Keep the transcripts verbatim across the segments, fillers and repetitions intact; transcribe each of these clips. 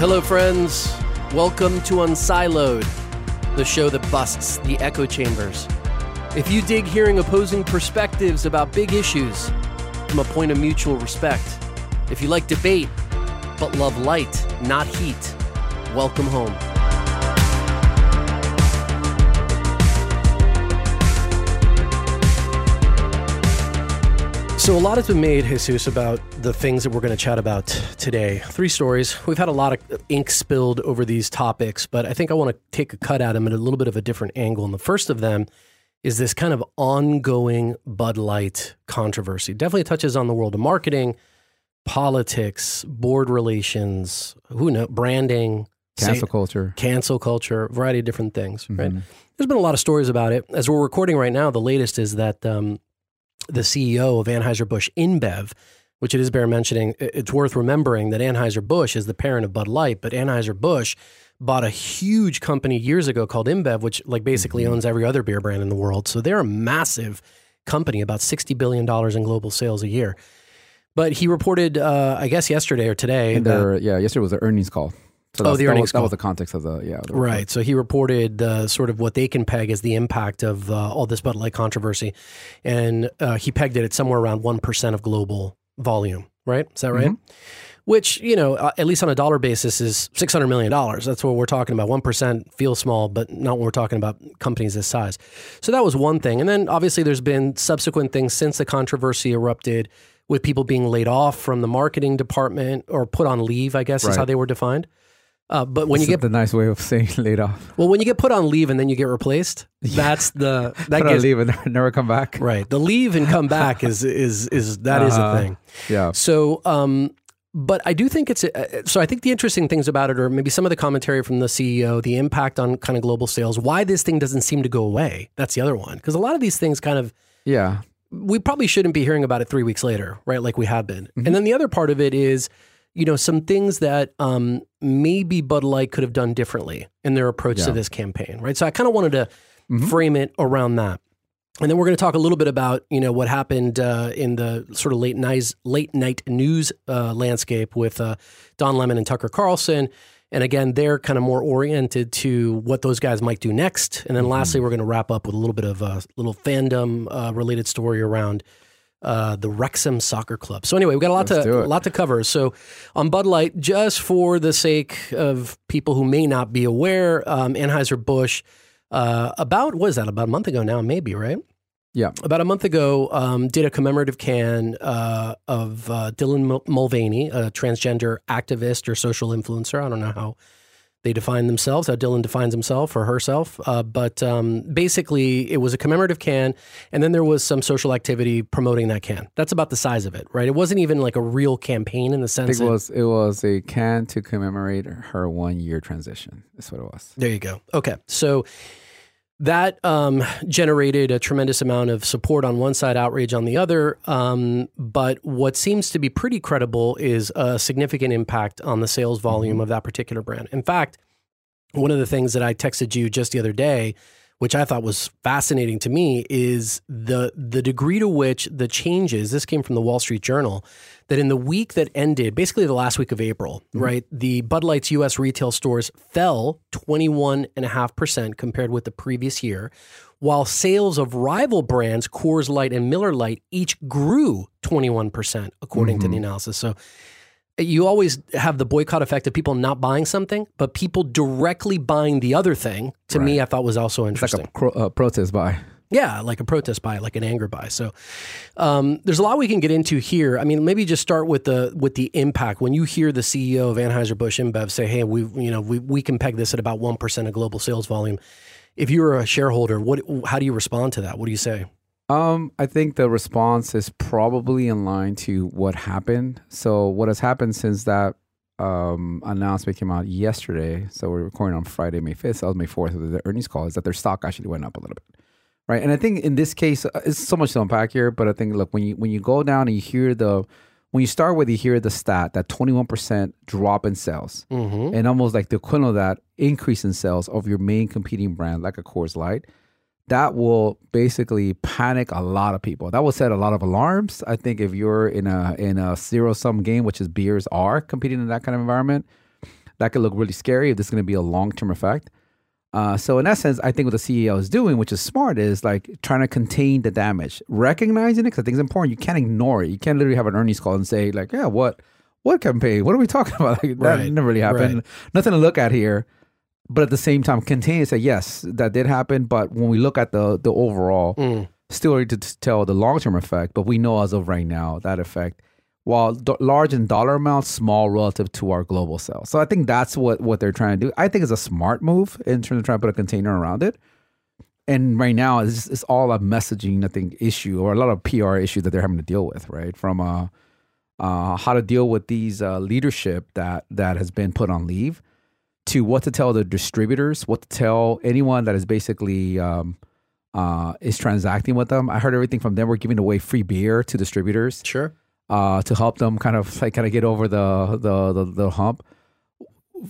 Hello, friends. Welcome to Unsiloed, the show that busts the echo chambers. If you dig hearing opposing perspectives about big issues from a point of mutual respect, if you like debate but love light, not heat, welcome home. So a lot has been made, Jesus, about the things that we're going to chat about today. Three stories. We've had a lot of ink spilled over these topics, but I think I want to take a cut at them at a little bit of a different angle. And the first of them is this kind of ongoing Bud Light controversy. Definitely touches on the world of marketing, politics, board relations, who knows, branding. Cancel say, culture. Cancel culture, a variety of different things, mm-hmm. right? There's been a lot of stories about it. As we're recording right now, the latest is that... Um, the C E O of Anheuser-Busch InBev, which it is bear mentioning, it's worth remembering that Anheuser-Busch is the parent of Bud Light, but Anheuser-Busch bought a huge company years ago called InBev, which like basically mm-hmm. owns every other beer brand in the world. So they're a massive company, about sixty billion dollars in global sales a year. But he reported, uh, I guess yesterday or today. And their, that, yeah, yesterday was the earnings call. So oh, the earnings that was, call. That was the context of the, yeah. The right. So he reported uh, sort of what they can peg as the impact of uh, all this Bud Light controversy. And uh, he pegged it at somewhere around one percent of global volume, right? Is that right? Mm-hmm. Which, you know, uh, at least on a dollar basis is six hundred million dollars. That's what we're talking about. one percent feels small, but not when we're talking about companies this size. So that was one thing. And then obviously there's been subsequent things since the controversy erupted with people being laid off from the marketing department or put on leave, I guess right. is how they were defined. Uh, but when this you get the nice way of saying laid off. Well, when you get put on leave and then you get replaced, yeah. that's the that put gives, on leave and never come back. Right, the leave and come back is is is that uh, is a thing. Yeah. So, um, but I do think it's a, so. I think the interesting things about it, or maybe some of the commentary from the C E O, the impact on kind of global sales, why this thing doesn't seem to go away. That's the other one, because a lot of these things kind of yeah. We probably shouldn't be hearing about it three weeks later, right? Like we have been. Mm-hmm. And then the other part of it is, you know, some things that um, maybe Bud Light could have done differently in their approach yeah. to this campaign, right? So I kind of wanted to mm-hmm. frame it around that. And then we're going to talk a little bit about, you know, what happened uh, in the sort of late night, late night news uh, landscape with uh, Don Lemon and Tucker Carlson. And again, they're kind of more oriented to what those guys might do next. And then mm-hmm. lastly, we're going to wrap up with a little bit of a little fandom uh, related story around Uh, the Wrexham soccer club. So anyway, we've got a lot Let's to a lot to cover. So on Bud Light, just for the sake of people who may not be aware, um, Anheuser-Busch, uh, about, what is that, about a month ago now, maybe, right? Yeah. About a month ago, um, did a commemorative can uh, of uh, Dylan Mulvaney, a transgender activist or social influencer. I don't know how they define themselves, how Dylan defines himself or herself. Uh, but um, basically, it was a commemorative can, and then there was some social activity promoting that can. That's about the size of it, right? It wasn't even like a real campaign in the sense I think it was it was a can to commemorate her one-year transition. That's what it was. There you go. Okay. So that um, generated a tremendous amount of support on one side, outrage on the other. Um, but what seems to be pretty credible is a significant impact on the sales volume mm-hmm. of that particular brand. In fact, one of the things that I texted you just the other day which I thought was fascinating to me, is the the degree to which the changes, this came from the Wall Street Journal, that in the week that ended, basically the last week of April, mm-hmm. right, the Bud Light's U S retail stores fell twenty-one point five percent compared with the previous year, while sales of rival brands, Coors Light and Miller Lite, each grew twenty-one percent, according mm-hmm. to the analysis. So you always have the boycott effect of people not buying something, but people directly buying the other thing, to right. me, I thought was also interesting. It's like a pro- uh, protest buy. Yeah, like a protest buy, like an anger buy. So um, there's a lot we can get into here. I mean, maybe just start with the with the impact. When you hear the C E O of Anheuser-Busch InBev say, hey, we you know we we can peg this at about one percent of global sales volume. If you're a shareholder, what how do you respond to that? What do you say? Um, I think the response is probably in line to what happened. So what has happened since that um, announcement came out yesterday, so we're recording on Friday, May fifth, that was May fourth, of the earnings call, is that their stock actually went up a little bit, right? And I think in this case, it's so much to unpack here, but I think, look, when you when you go down and you hear the, when you start with, you hear the stat, that twenty-one percent drop in sales, mm-hmm. and almost like the equivalent of that increase in sales of your main competing brand, like a Coors Light, that will basically panic a lot of people. That will set a lot of alarms. I think if you're in a in a zero-sum game, which is beers are competing in that kind of environment, that could look really scary if this is going to be a long-term effect. Uh, so in essence, I think what the C E O is doing, which is smart, is like trying to contain the damage, recognizing it, because I think it's important. You can't ignore it. You can't literally have an earnings call and say like, yeah, what what campaign? What are we talking about? Like, that right, never really happened. Right. Nothing to look at here. But at the same time, continue to say, yes, that did happen. But when we look at the the overall, mm. still early to tell the long-term effect. But we know as of right now, that effect, while d- large in dollar amounts, small relative to our global sales. So I think that's what, what they're trying to do. I think it's a smart move in terms of trying to put a container around it. And right now, it's, it's all a messaging, I think, issue or a lot of P R issue that they're having to deal with, right? From uh, uh, how to deal with these uh, leadership that that has been put on leave, to what to tell the distributors, what to tell anyone that is basically um, uh, is transacting with them. I heard everything from them. We're giving away free beer to distributors, sure, uh, to help them kind of like kind of get over the the, the the hump.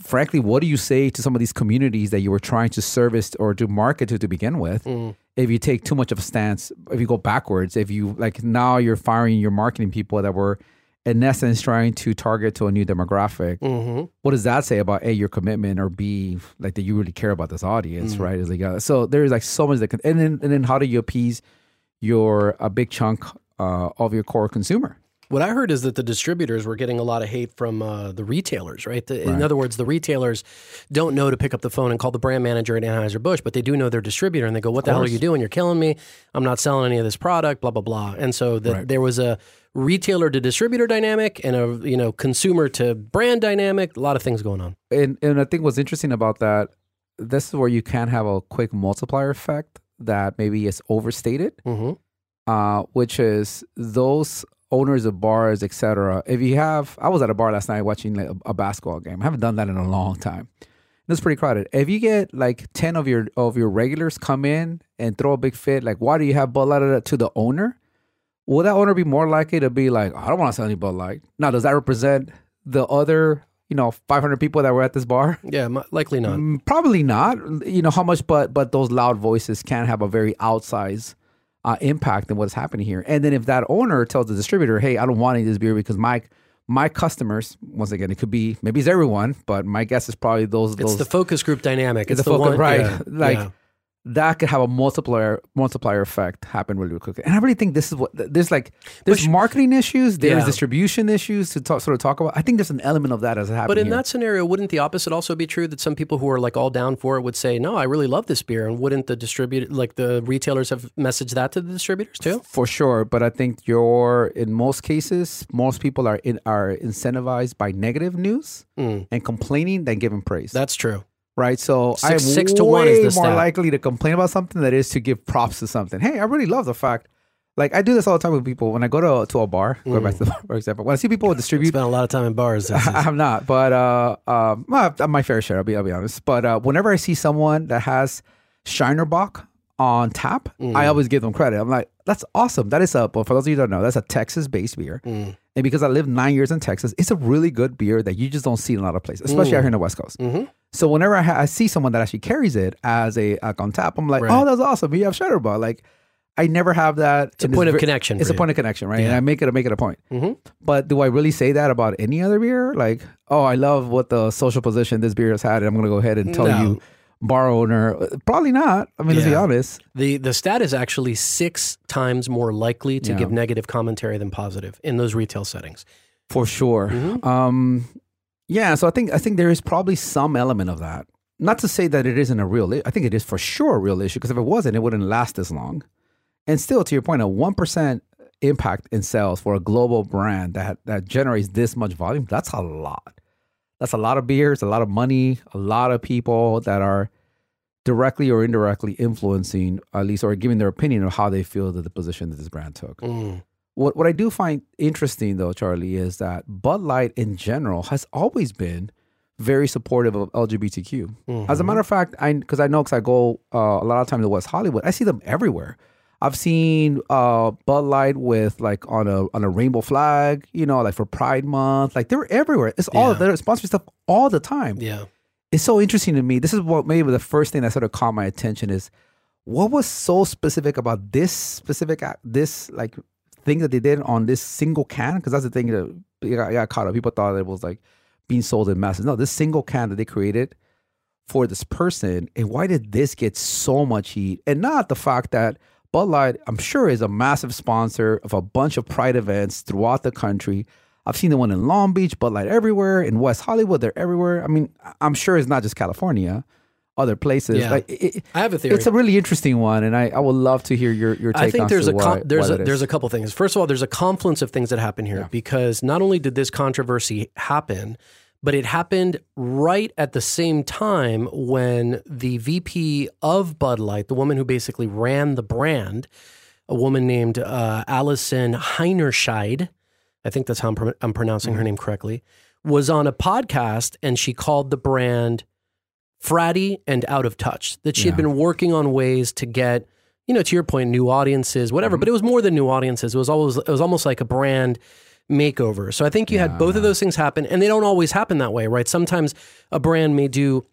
Frankly, what do you say to some of these communities that you were trying to service or to market to to begin with? Mm. If you take too much of a stance, if you go backwards, if you like now you're firing your marketing people that were, in essence, trying to target to a new demographic, mm-hmm. what does that say about A, your commitment, or B, like that you really care about this audience, mm-hmm. right? It's like, uh, so there's like so much that can, and then, and then how do you appease your, a big chunk uh, of your core consumer? What I heard is that the distributors were getting a lot of hate from uh, the retailers, right? The, right? In other words, the retailers don't know to pick up the phone and call the brand manager at Anheuser-Busch, but they do know their distributor, and they go, what the hell are you doing? You're killing me. I'm not selling any of this product, blah, blah, blah. And so the, right. there was a retailer to distributor dynamic and a you know consumer to brand dynamic, a lot of things going on. And, and I think what's interesting about that, this is where you can have a quick multiplier effect that maybe is overstated, mm-hmm. uh, which is those owners of bars, et cetera. If you have, I was at a bar last night watching like a, a basketball game. I haven't done that in a long time. It's pretty crowded. If you get like ten of your of your regulars come in and throw a big fit, like why do you have Bud Light, to the owner? Will that owner be more likely to be like, oh, I don't want to sell any Bud Light? Now, does that represent the other, you know, five hundred people that were at this bar? Yeah, likely not. Mm, probably not. You know how much, but but those loud voices can have a very outsized Uh, impact in what's happening here. And then if that owner tells the distributor, hey, I don't want any of this beer because my my customers, once again, it could be, maybe it's everyone, but my guess is probably those. It's those, the focus group dynamic. It's the, the focus, one, right? Yeah, like yeah. That could have a multiplier multiplier effect happen really, really quickly. And I really think this is what, there's like, there's Which, marketing issues, there's yeah. distribution issues to talk, sort of talk about. I think there's an element of that as happening. But in here. That scenario, wouldn't the opposite also be true, that some people who are like all down for it would say, no, I really love this beer? And wouldn't the distribute, like the retailers have messaged that to the distributors too? For sure. But I think you're, in most cases, most people are in, are incentivized by negative news mm. and complaining than giving praise. That's true. Right, so I'm six to one is more likely to complain about something than it is to give props to something. Hey, I really love the fact, like I do this all the time with people when I go to to a bar. Mm. Going back to the bar, for example, when I see people distribute, spend a lot of time in bars. I, I'm not, but uh, um, my fair share. I'll be, I'll be honest. But uh, whenever I see someone that has Shiner Bock on tap, mm. I always give them credit. I'm like, that's awesome. That is a, but for those of you who don't know, that's a Texas-based beer. Mm. And because I lived nine years in Texas, it's a really good beer that you just don't see in a lot of places, especially mm. out here in the West Coast. Mm-hmm. So whenever I, ha- I see someone that actually carries it as a, a on tap, I'm like, right. oh, that's awesome. You have Shiner Bock. Like, I never have that. It's a point it's of ver- connection. It's a you. point of connection, right? Yeah. And I make it I make it a point. Mm-hmm. But do I really say that about any other beer? Like, oh, I love what the social position this beer has had, and I'm going to go ahead and tell no. you, bar owner. Probably not. I mean, yeah. let's be honest. The, the stat is actually six times more likely to yeah. give negative commentary than positive in those retail settings. For sure. Mm-hmm. Um, yeah, so I think I think there is probably some element of that. Not to say that it isn't a real issue. I think it is for sure a real issue, because if it wasn't, it wouldn't last this long. And still, to your point, a one percent impact in sales for a global brand that that generates this much volume, that's a lot. That's a lot of beers, a lot of money, a lot of people that are directly or indirectly influencing, at least, or giving their opinion of how they feel that the position that this brand took. Mm. What what I do find interesting, though, Charlie, is that Bud Light in general has always been very supportive of L G B T Q. Mm-hmm. As a matter of fact, I because I know because I go uh, a lot of time to West Hollywood, I see them everywhere. I've seen uh, Bud Light with like on a on a rainbow flag, you know, like for Pride Month. Like they're everywhere. It's all yeah. they're sponsoring stuff all the time. Yeah, it's so interesting to me. This is what maybe the first thing that sort of caught my attention is what was so specific about this specific this like thing that they did on this single can, because that's the thing that I got, got caught up. People thought it was like being sold in masses. No, this single can that they created for this person, and why did this get so much heat? And not the fact that Bud Light, I'm sure, is a massive sponsor of a bunch of Pride events throughout the country. I've seen the one in Long Beach, Bud Light everywhere. In West Hollywood, they're everywhere. I mean, I'm sure it's not just California, other places. Yeah. Like, it, I have a theory. It's a really interesting one, and I, I would love to hear your, your take on it. I think there's, a, com- why, there's, why a, there's a couple things. First of all, there's a confluence of things that happen here, yeah. because not only did this controversy happen, but it happened right at the same time when the V P of Bud Light, the woman who basically ran the brand, a woman named uh, Alyssa Heinerscheid, I think that's how I'm, pro- I'm pronouncing mm-hmm. her name correctly, was on a podcast, and she called the brand fratty and out of touch, that she yeah. had been working on ways to get, you know, to your point, new audiences, whatever, mm-hmm. but it was more than new audiences. It was always, it was almost like a brand makeover. So I think you yeah. had both of those things happen, and they don't always happen that way, right? Sometimes a brand may do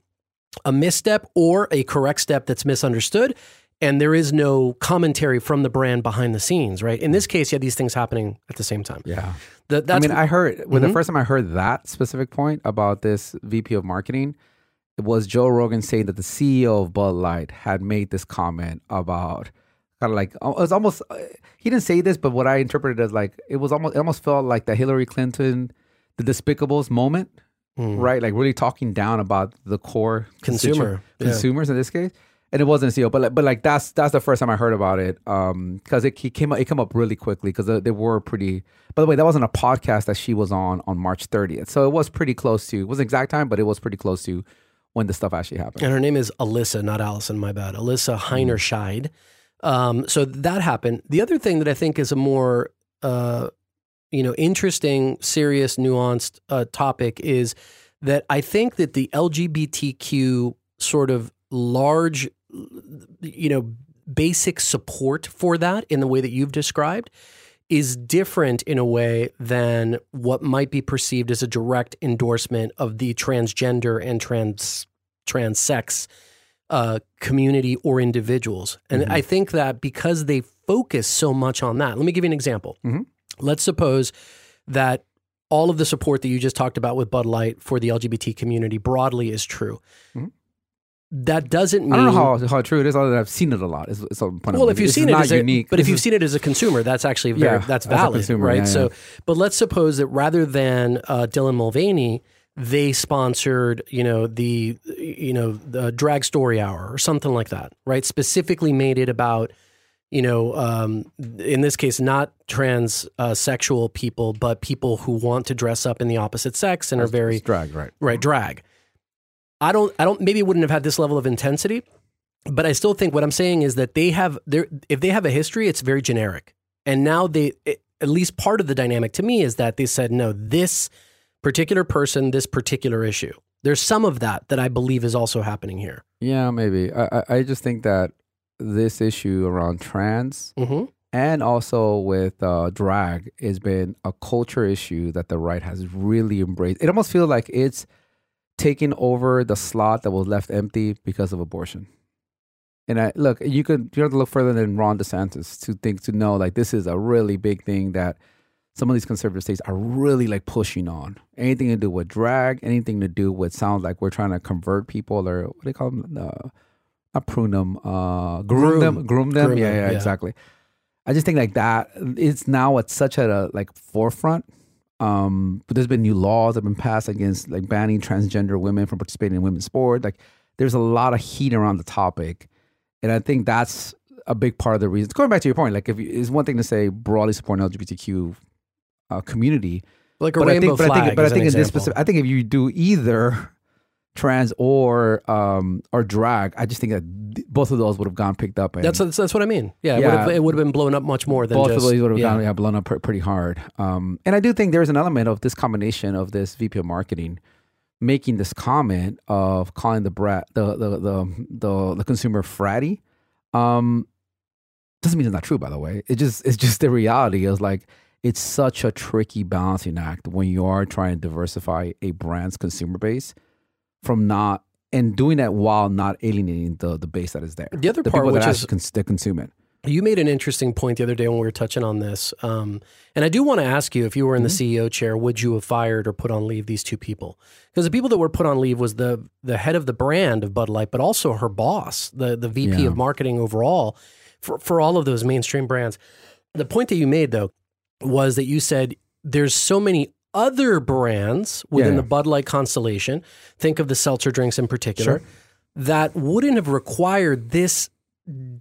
a misstep or a correct step that's misunderstood, and there is no commentary from the brand behind the scenes, right? In this case, you had these things happening at the same time. Yeah. The, that's I mean, I heard, when mm-hmm. the first time I heard that specific point about this V P of marketing, it was Joe Rogan saying that the C E O of Bud Light had made this comment about kind of like, it was almost, he didn't say this, but what I interpreted as like, it was almost, it almost felt like the Hillary Clinton, the Despicables moment, mm. right? Like really talking down about the core consumer, yeah. consumers in this case. And it wasn't a C E O, but like, but like that's that's the first time I heard about it, because um, it, it came up, it came up really quickly, because they, they were pretty. By the way, that wasn't a podcast that she was on on March thirtieth, so it was pretty close to. It wasn't exact time, but it was pretty close to when the stuff actually happened. And her name is Alyssa, not Allison. My bad, Alyssa Heinerscheid. Mm. Um, so that happened. The other thing that I think is a more, uh, you know, interesting, serious, nuanced uh, topic is that I think that the L G B T Q sort of large, you know, basic support for that in the way that you've described is different in a way than what might be perceived as a direct endorsement of the transgender and trans transsex Uh, community or individuals. And mm-hmm. I think that because they focus so much on that, let me give you an example. Mm-hmm. Let's suppose that all of the support that you just talked about with Bud Light for the L G B T community broadly is true. Mm-hmm. That doesn't mean... I don't know how, how true it is, other than I've seen it a lot. It's, it's on point well, if you've seen it as a, unique. But this if you've is, seen it as a consumer, that's actually very, yeah, that's valid, consumer, right? Yeah, yeah. So, but let's suppose that rather than uh, Dylan Mulvaney, they sponsored, you know, the, you know, the drag story hour or something like that, right? Specifically made it about, you know, um, in this case, not trans uh, sexual people, but people who want to dress up in the opposite sex and are very it's drag, right? Right. Drag. I don't, I don't, maybe it wouldn't have had this level of intensity, but I still think what I'm saying is that they have their, if they have a history, it's very generic. And now they, it, at least part of the dynamic to me is that they said, no, this particular person, this particular issue. There's some of that that I believe is also happening here. Yeah, maybe. I, I just think that this issue around trans mm-hmm. and also with uh, drag has been a culture issue that the right has really embraced. It almost feels like it's taking over the slot that was left empty because of abortion. And I, look, you could you have to look further than Ron DeSantis to think to know like this is a really big thing that some of these conservative states are really like pushing on. Anything to do with drag, anything to do with sounds like we're trying to convert people or what do they call them? Uh, not prune them, uh, groom, groom them, groom them. Groom yeah, yeah, yeah, exactly. I just think like that it's now at such a like forefront. Um, but there's been new laws that have been passed against like banning transgender women from participating in women's sport. Like there's a lot of heat around the topic. And I think that's a big part of the reason. Going back to your point, like if you, it's one thing to say broadly support an L G B T Q uh, community, like a but rainbow I think, flag. But I think, but I think in example. This specific, I think if you do either trans or um or drag, I just think that both of those would have gone picked up. And, that's that's what I mean. Yeah, yeah it would have been blown up much more than both just, of those would have yeah. gone yeah, blown up pretty hard. Um, and I do think there is an element of this combination of this V P of marketing making this comment of calling the brat, the the the the, the consumer fratty, um, doesn't mean it's not true. By the way, it just it's just the reality. It's like it's such a tricky balancing act when you are trying to diversify a brand's consumer base from not and doing that while not alienating the the base that is there. The other the part which that is cons- that consume it. You made an interesting point the other day when we were touching on this. Um, and I do want to ask you, if you were in the mm-hmm. C E O chair, would you have fired or put on leave these two people? Because the people that were put on leave was the the head of the brand of Bud Light, but also her boss, the, the V P yeah. of marketing overall for, for all of those mainstream brands. The point that you made, though, was that you said there's so many other brands within yeah. the Bud Light constellation, think of the seltzer drinks in particular, sure. that wouldn't have required this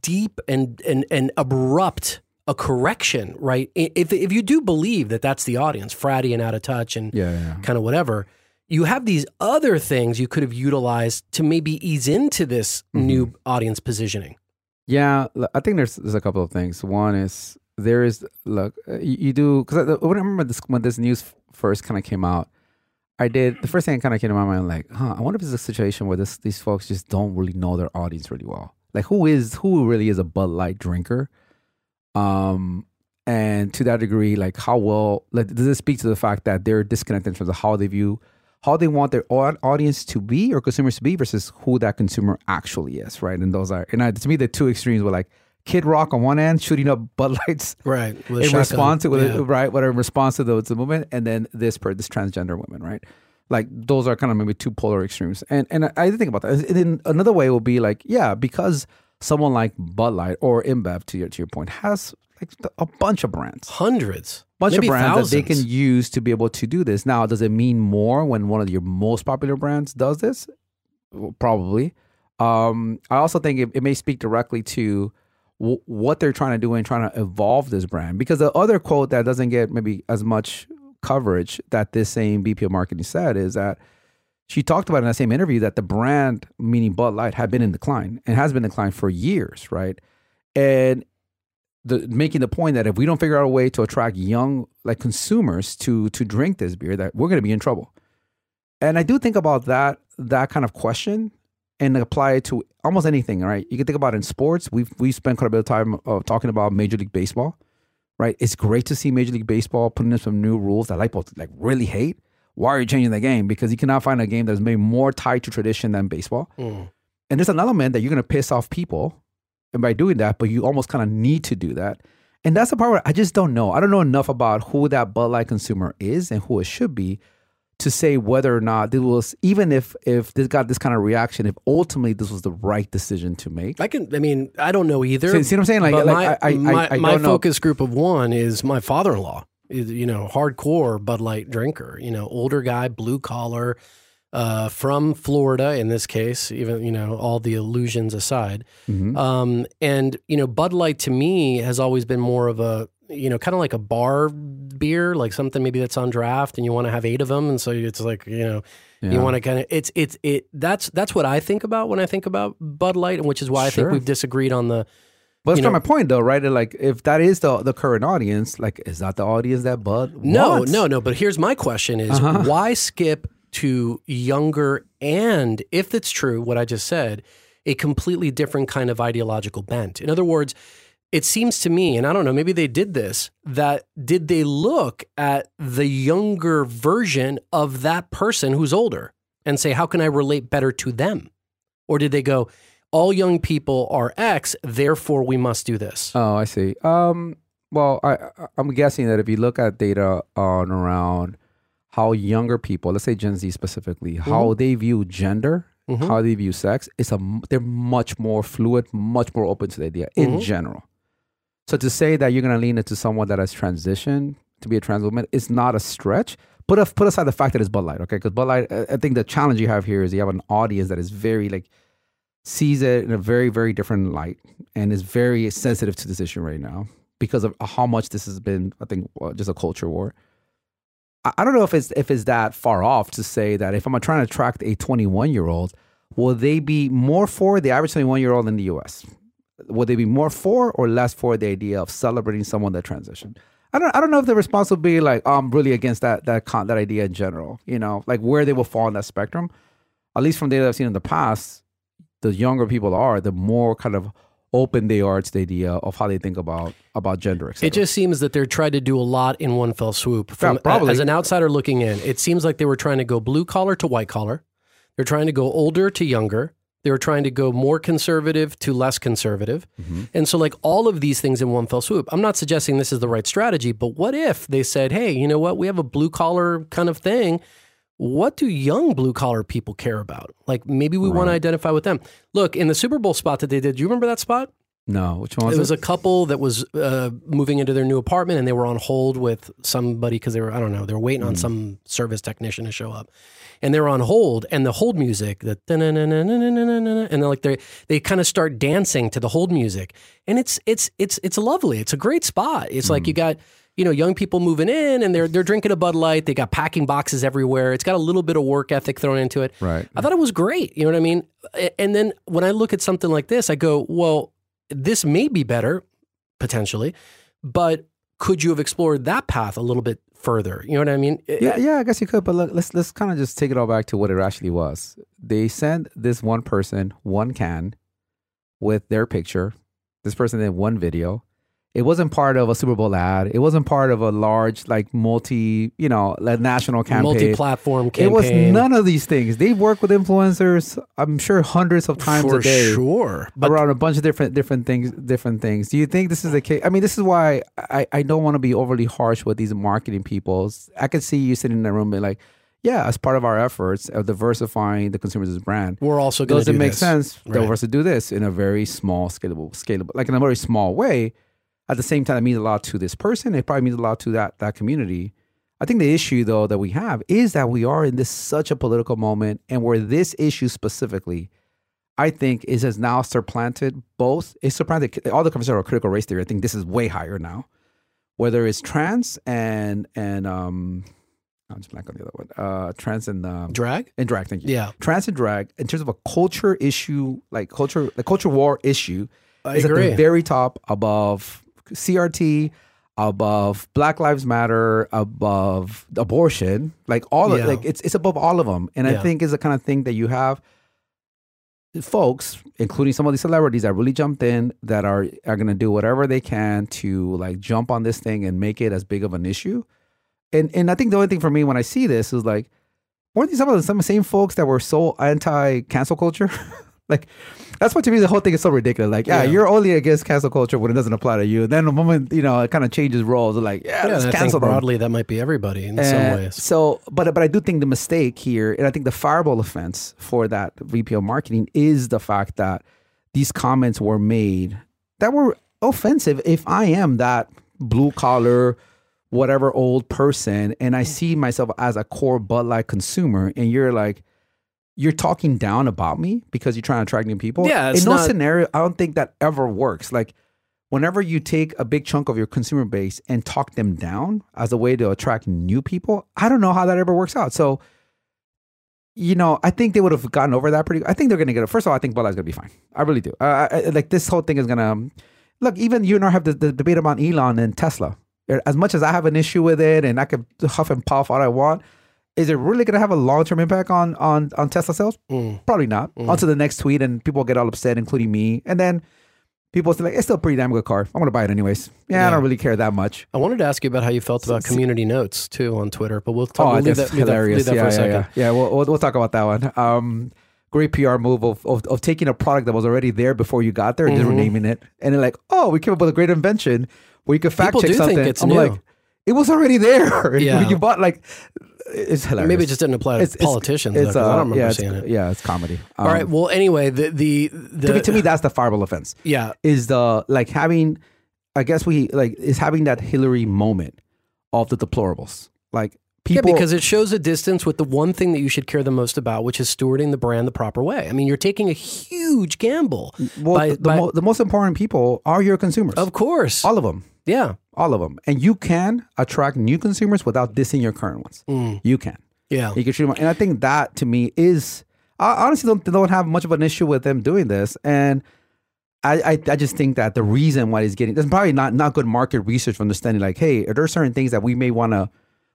deep and, and, and abrupt a correction, right? If if you do believe that that's the audience, fratty and out of touch and yeah, yeah. kind of whatever, you have these other things you could have utilized to maybe ease into this mm-hmm. new audience positioning. Yeah, I think there's there's a couple of things. One is there is, look, you, you do, because I, I remember this, when this news first kind of came out, I did, the first thing that kind of came to my mind, like, huh, I wonder if it's a situation where this, these folks just don't really know their audience really well. Like who is who really is a Bud Light drinker, um, and to that degree, like how well like does this speak to the fact that they're disconnected in terms of how they view, how they want their audience to be or consumers to be versus who that consumer actually is, right? And those are and I, to me the two extremes were like Kid Rock on one end shooting up Bud Lights, right, with in response to yeah. right whatever in response to the, to the movement, and then this per this transgender woman, right? Like those are kind of maybe two polar extremes. And and I, I didn't think about that. And then another way will be like, yeah, because someone like Bud Light or InBev, to your, to your point, has like a bunch of brands. Hundreds. Bunch maybe of brands thousands. That they can use to be able to do this. Now, does it mean more when one of your most popular brands does this? Well, probably. Um, I also think it, it may speak directly to w- what they're trying to do and trying to evolve this brand. Because the other quote that doesn't get maybe as much coverage that this same V P of marketing said is that she talked about in that same interview that the brand, meaning Bud Light, had been in decline and has been in decline for years, right? And the, making the point that if we don't figure out a way to attract young like consumers to to drink this beer, that we're going to be in trouble. And I do think about that that kind of question and apply it to almost anything, right? You can think about it in sports. We've we spent quite a bit of time uh, talking about Major League Baseball. Right, it's great to see Major League Baseball putting in some new rules that like people like really hate. Why are you changing the game? Because you cannot find a game that's maybe more tied to tradition than baseball. Mm. And there's an element that you're going to piss off people, and by doing that, but you almost kind of need to do that. And that's the part where I just don't know. I don't know enough about who that Bud Light consumer is and who it should be to say whether or not this was, even if if this got this kind of reaction, if ultimately this was the right decision to make. I can, I mean, I don't know either. See, see what I'm saying? Like, like my, I, I, my, I my focus know. group of one is my father-in-law, you know, hardcore Bud Light drinker, you know, older guy, blue collar, uh, from Florida in this case, even, you know, all the illusions aside. Mm-hmm. Um, and, you know, Bud Light to me has always been more of a, you know, kind of like a bar beer, like something maybe that's on draft and you want to have eight of them. And so it's like, you know, yeah. you want to kind of, it's, it's, it, that's, that's what I think about when I think about Bud Light, and which is why sure. I think we've disagreed on the, but that's not my point though, right? Like if that is the the current audience, like is that the audience that Bud No, wants? no, no. But here's my question is uh-huh. why skip to younger and, if it's true, what I just said, a completely different kind of ideological bent? In other words, it seems to me, and I don't know, maybe they did this, that did they look at the younger version of that person who's older? and say, how can I relate better to them? Or did they go, all young people are X, therefore we must do this? Oh, I see. Um, well, I, I'm guessing that if you look at data on around how younger people, let's say Gen Z specifically, mm-hmm. how they view gender, mm-hmm. how they view sex, it's a, they're much more fluid, much more open to the idea mm-hmm. in general. So to say that you're going to lean into someone that has transitioned to be a trans woman is not a stretch. Put, a, put aside the fact that it's Bud Light, okay? Because Bud Light, I think the challenge you have here is you have an audience that is very, like, sees it in a very, very different light and is very sensitive to this issue right now because of how much this has been, I think, just a culture war. I, I don't know if it's if it's that far off to say that if I'm trying to attract a twenty-one-year-old, will they be more for the average twenty-one-year-old in the U S? Will they be more for or less for the idea of celebrating someone that transitioned? I don't I don't know if the response will be like, oh, I'm really against that that con- that idea in general, you know, like where they will fall on that spectrum. At least from data I've seen in the past, the younger people are, the more kind of open they are to the idea of how they think about about gender, et cetera. It just seems that they're trying to do a lot in one fell swoop. From, yeah, probably. As an outsider looking in, it seems like they were trying to go blue collar to white collar. They're trying to go older to younger. They were trying to go more conservative to less conservative. Mm-hmm. And so like all of these things in one fell swoop. I'm not suggesting this is the right strategy, but what if they said, hey, you know what? We have a blue collar kind of thing. What do young blue collar people care about? Like maybe we right. want to identify with them. Look, in the Super Bowl spot that they did, do you remember that spot? No. Which one was it? It was a couple that was uh, moving into their new apartment and they were on hold with somebody because they were, I don't know, they were waiting mm. on some service technician to show up. And they're on hold and the hold music, the and they're like they they kind of start dancing to the hold music. And it's it's it's it's lovely. It's a great spot. It's mm. like you got, you know, young people moving in and they're they're drinking a Bud Light, they got packing boxes everywhere. It's got a little bit of work ethic thrown into it. Right. I thought it was great. You know what I mean? And then when I look at something like this, I go, well, this may be better, potentially, but could you have explored that path a little bit further? You know what I mean? Yeah, yeah, I guess you could. But look, let's let's kind of just take it all back to what it actually was. They sent this one person one can with their picture. This person did one video. It wasn't part of a Super Bowl ad. It wasn't part of a large, like multi, you know, like national campaign, multi-platform campaign. It was none of these things. They work with influencers, I'm sure, hundreds of times For a day, sure, but around a bunch of different, different things, different things. Do you think this is the case? I mean, this is why I, I don't want to be overly harsh with these marketing people. I could see you sitting in that room and like, yeah, as part of our efforts of diversifying the consumer's brand, we're also going to do this. Does it make sense right. that we're to do this in a very small, scalable, scalable, like in a very small way? At the same time, it means a lot to this person. It probably means a lot to that that community. I think the issue, though, that we have is that we are in this such a political moment, and where this issue specifically, I think, is has now supplanted both. It's supplanted all the conversations about critical race theory. I think this is way higher now. Whether it's trans and and um, I'm just blank on the other one. Uh, trans and um, drag and drag. Thank you. Yeah, trans and drag in terms of a culture issue, like culture, the culture war issue, I is agree. At the very top above. C R T, above Black Lives Matter, above abortion, like all of yeah. like it's it's above all of them. And yeah. I think it's the kind of thing that you have folks, including some of these celebrities that really jumped in, that are are gonna do whatever they can to like jump on this thing and make it as big of an issue. And and I think the only thing for me when I see this is like, weren't these some of the some same folks that were so anti-cancel culture? Like that's what to me the whole thing is so ridiculous. Like, yeah, yeah, you're only against cancel culture when it doesn't apply to you. Then the moment you know it kind of changes roles. Like, yeah, yeah let's cancel them. Broadly, that might be everybody in and some ways. So, but but I do think the mistake here, and I think the fireball offense for that V P of marketing is the fact that these comments were made that were offensive. If I am that blue collar, whatever old person, and I see myself as a core Bud Light consumer, and you're like. You're talking down about me because you're trying to attract new people. Yeah, it's in no not... scenario, I don't think that ever works. Like, whenever you take a big chunk of your consumer base and talk them down as a way to attract new people, I don't know how that ever works out. So, you know, I think they would have gotten over that pretty. I think they're going to get it. First of all, I think Bud Light's going to be fine. I really do. Uh, I, like, this whole thing is going to um, look. Even you and I have the, the debate about Elon and Tesla. As much as I have an issue with it, and I could huff and puff all I want. Is it really going to have a long-term impact on on, on Tesla sales? Mm. Probably not. Mm. On to the next tweet, and people get all upset, including me. And then people still like, it's still a pretty damn good car. I'm going to buy it anyways. Yeah, yeah, I don't really care that much. I wanted to ask you about how you felt about community notes too on Twitter, but we'll talk. Oh, we'll that's leave that, hilarious. Leave that, leave that yeah, for yeah, a second. Yeah, yeah. yeah we'll, we'll, we'll talk about that one. Um, great P R move of, of of taking a product that was already there before you got there and mm-hmm. just renaming it. And then like, oh, we came up with a great invention where you could fact people check do something. Think it's I'm new. Like, it was already there. Yeah. You bought like, it's hilarious. Maybe it just didn't apply to it's, politicians. It's, though, uh, I don't remember yeah, seeing it. Yeah, it's comedy. Um, All right. Well, anyway, the... the, the to, me, to me, that's the fireable offense. Yeah. Is the, like having, I guess we, like, is having that Hillary moment of the deplorables. Like people... Yeah, because it shows a distance with the one thing that you should care the most about, which is stewarding the brand the proper way. I mean, you're taking a huge gamble. Well, by, the, by, the, mo- the most important people are your consumers. Of course. All of them. Yeah. All of them. And you can attract new consumers without dissing your current ones. Mm. You can. Yeah. You can treat them. And I think that to me is, I honestly don't, don't have much of an issue with them doing this. And I, I, I just think that the reason why he's getting, there's probably not, not good market research for understanding like, hey, are there certain things that we may want to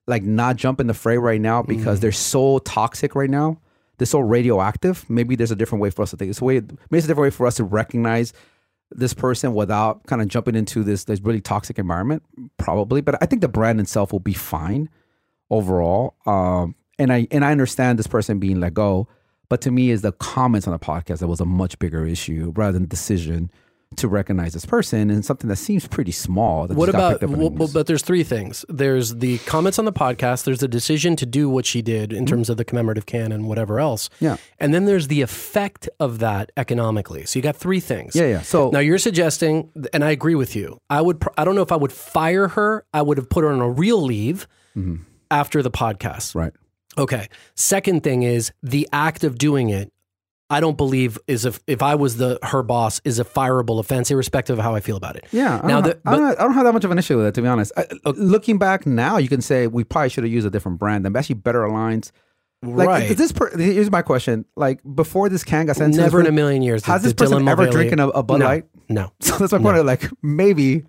like not jump in the fray right now because mm. they're so toxic right now. They're so radioactive. Maybe there's a different way for us to think. It's a way, maybe it's a different way for us to recognize this person without kind of jumping into this, this really toxic environment, probably. But I think the brand itself will be fine overall. Um, and I and I understand this person being let go, but to me is the comments on the podcast that was a much bigger issue rather than the decision to recognize this person and something that seems pretty small. That what about, well, well, but there's three things. There's the comments on the podcast. There's the decision to do what she did in mm-hmm. terms of the commemorative can and whatever else. Yeah. And then there's the effect of that economically. So you got three things. Yeah, yeah. So now you're suggesting, and I agree with you. I would, I don't know if I would fire her. I would have put her on a real leave mm-hmm. after the podcast. Right. Okay. Second thing is the act of doing it. I don't believe is if if I was the her boss is a fireable offense, irrespective of how I feel about it. Yeah, I now don't, the, but, I, don't, I don't have that much of an issue with it, to be honest. I, uh, looking back now, you can say we probably should have used a different brand that actually better aligns. Like, right. Is this per, here's my question: like before this can got sent, never in a million years has this person ever drinking a, a Bud Light? No, no. So that's my point. No. Like maybe.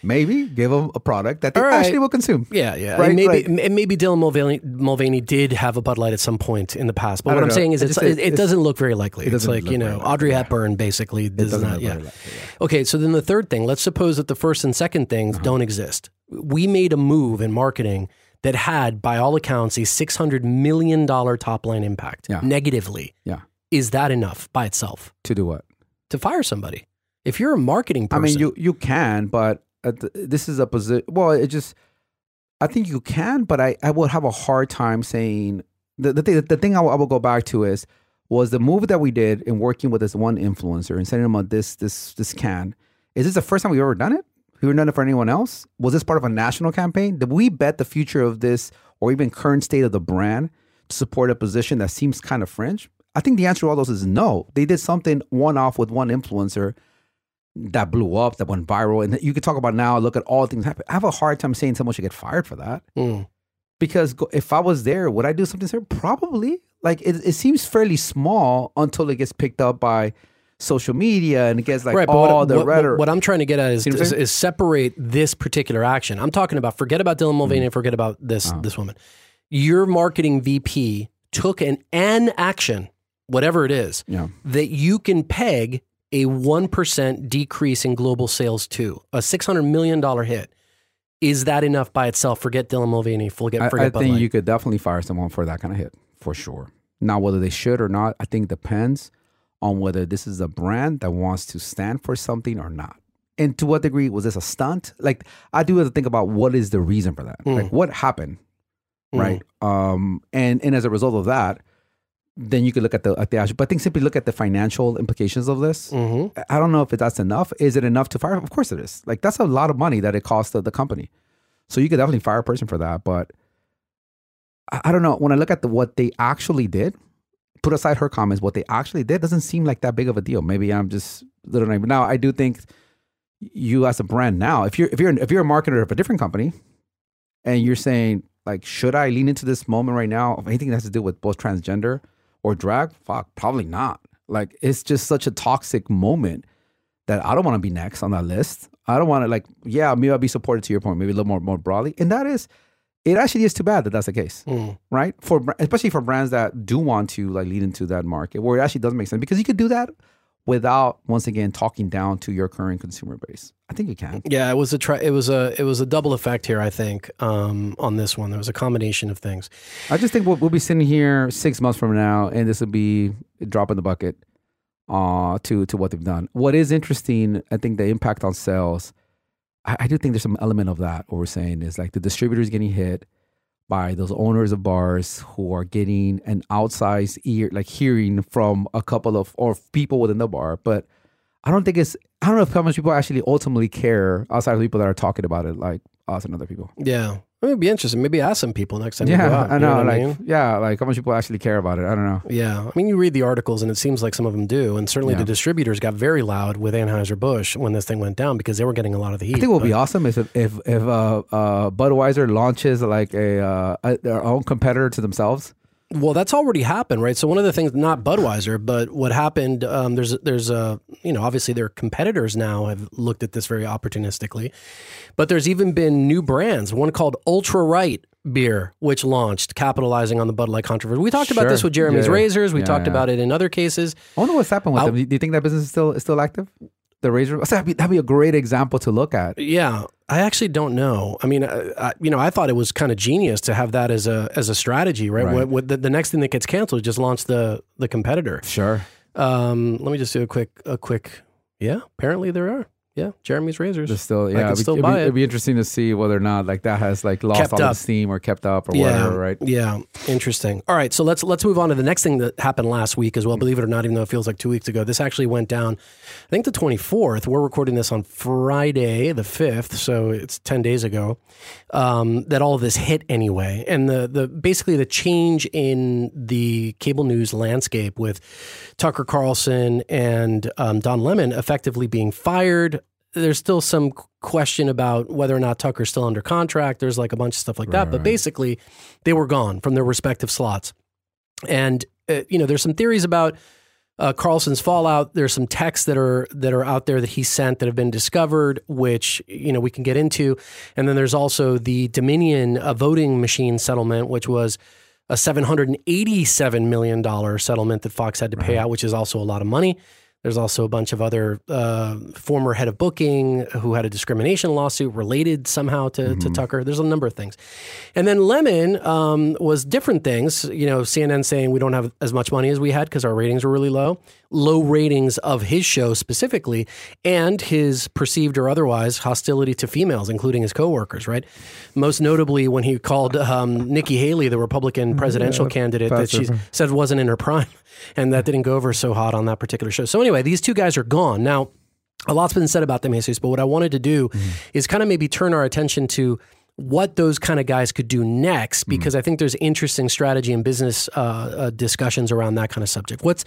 Maybe give them a product that they right. actually will consume. Yeah, yeah. Right? And maybe right. and maybe Dylan Mulvaney, Mulvaney did have a Bud Light at some point in the past. But what I'm know. saying is it's, it's, it, it doesn't look very likely. It it's like, you know, Audrey Hepburn basically does not. Not yeah. Likely, yeah. Okay, so then the third thing, let's suppose that the first and second things uh-huh. don't exist. We made a move in marketing that had, by all accounts, a six hundred million dollars top line impact yeah. negatively. Yeah. Is that enough by itself? To do what? To fire somebody. If you're a marketing person. I mean, you, you can, but... Uh, th- this is a position. Well, it just, I think you can, but I, I will have a hard time saying the the thing, the thing I, w- I will go back to is was the move that we did in working with this one influencer and sending them on this this this can. Is this the first time we've ever done it? We've done it for anyone else? Was this part of a national campaign? Did we bet the future of this or even current state of the brand to support a position that seems kind of fringe? I think the answer to all those is no. They did something one off with one influencer that blew up, that went viral. And you could talk about now, look at all things happen. I have a hard time saying someone should get fired for that. Mm. Because if I was there, would I do something similar? Probably. Like it, it seems fairly small until it gets picked up by social media and it gets like right, all what, the what, rhetoric. What I'm trying to get at is, is, is separate this particular action. I'm talking about, forget about Dylan Mulvaney mm. and forget about this, oh. this woman. Your marketing V P took an, an action, whatever it is, yeah. that you can peg a one percent decrease in global sales to, a six hundred million dollars hit. Is that enough by itself? Forget Dylan Mulvaney. Forget, I, forget I Bud think Light. You could definitely fire someone for that kind of hit, for sure. Now, whether they should or not, I think depends on whether this is a brand that wants to stand for something or not. And to what degree, was this a stunt? Like, I do have to think about what is the reason for that? Mm. Like, what happened, mm. right? Um, and, and as a result of that, then you could look at the at the actual, but I think simply look at the financial implications of this. Mm-hmm. I don't know if that's enough. Is it enough to fire? Of course it is. Like that's a lot of money that it costs the, the company. So you could definitely fire a person for that. But I, I don't know. When I look at the, what they actually did, put aside her comments, what they actually did doesn't seem like that big of a deal. Maybe I'm just little naive. Now I do think you as a brand now, if you're if you're if you're a marketer of a different company, and you're saying like, should I lean into this moment right now of anything that has to do with both transgender or drag? Fuck, probably not. Like, it's just such a toxic moment that I don't want to be next on that list. I don't want to, like, yeah, maybe I'll be supported to your point, maybe a little more, more broadly. And that is, it actually is too bad that that's the case, mm. right? For especially for brands that do want to, like, lead into that market where it actually doesn't make sense. Because you could do that without once again talking down to your current consumer base. I think you can. Yeah, it was a tri- it was a it was a double effect here. I think um, on this one there was a combination of things. I just think we'll, we'll be sitting here six months from now, and this will be a drop in the bucket uh, to to what they've done. What is interesting, I think, the impact on sales. I, I do think there's some element of that. What we're saying is like the distributors getting hit by those owners of bars who are getting an outsized ear, like hearing from a couple of or people within the bar. But I don't think it's, I don't know if how much people actually ultimately care outside of people that are talking about it, like us and other people. Yeah. It would be interesting. Maybe ask some people next time. Yeah, you go out, I know. You know like, I mean? Yeah, like how much people actually care about it. I don't know. Yeah. I mean, you read the articles and it seems like some of them do. And certainly yeah. the distributors got very loud with Anheuser-Busch when this thing went down because they were getting a lot of the heat. I think what would be awesome is if if, if uh, uh, Budweiser launches like a, uh, a their own competitor to themselves. Well, that's already happened, right? So one of the things, not Budweiser, but what happened, um, there's, there's a, you know, obviously their competitors now have looked at this very opportunistically, but there's even been new brands, one called Ultra Right Beer, which launched, capitalizing on the Bud Light controversy. We talked sure. about this with Jeremy's yeah, yeah. Razors. We yeah, talked yeah. about it in other cases. I wonder what's happened with I'll, them. Do you think that business is still, is still active? The Razor? That'd be, that'd be a great example to look at. Yeah. I actually don't know. I mean, I, I, you know, I thought it was kind of genius to have that as a as a strategy, right? right. What, what the, the next thing that gets canceled is just launch the the competitor. Sure. Um, let me just do a quick a quick. Yeah, apparently there are. Yeah, Jeremy's Razors. They're still, yeah, I can still it'd, buy it'd, be, it. it'd be interesting to see whether or not like that has like lost kept all up. the steam or kept up or yeah, whatever, right? Yeah, interesting. All right, so let's let's move on to the next thing that happened last week as well. Believe it or not, even though it feels like two weeks ago, this actually went down. I think the twenty-fourth. We're recording this on Friday the fifth, so it's ten days ago um, that all of this hit anyway, and the the basically the change in the cable news landscape with Tucker Carlson and um, Don Lemon effectively being fired. There's still some question about whether or not Tucker's still under contract. There's like a bunch of stuff like right, that. But right. basically, they were gone from their respective slots. And, uh, you know, there's some theories about uh, Carlson's fallout. There's some texts that are that are out there that he sent that have been discovered, which, you know, we can get into. And then there's also the Dominion uh, voting machine settlement, which was a seven hundred eighty-seven million dollars settlement that Fox had to right. pay out, which is also a lot of money. There's also a bunch of other uh, former head of booking who had a discrimination lawsuit related somehow to, mm-hmm. to Tucker. There's a number of things. And then Lemon um, was different things. You know, C N N saying we don't have as much money as we had because our ratings were really low. Low ratings of his show specifically and his perceived or otherwise hostility to females, including his coworkers, right? Most notably when he called um, Nikki Haley, the Republican presidential yeah, candidate that she said wasn't in her prime. And that didn't go over so hot on that particular show. So anyway, these two guys are gone. Now, a lot's been said about them, Jesus, but what I wanted to do mm-hmm. is kind of maybe turn our attention to what those kind of guys could do next, because mm-hmm. I think there's interesting strategy and business uh, uh, discussions around that kind of subject. What's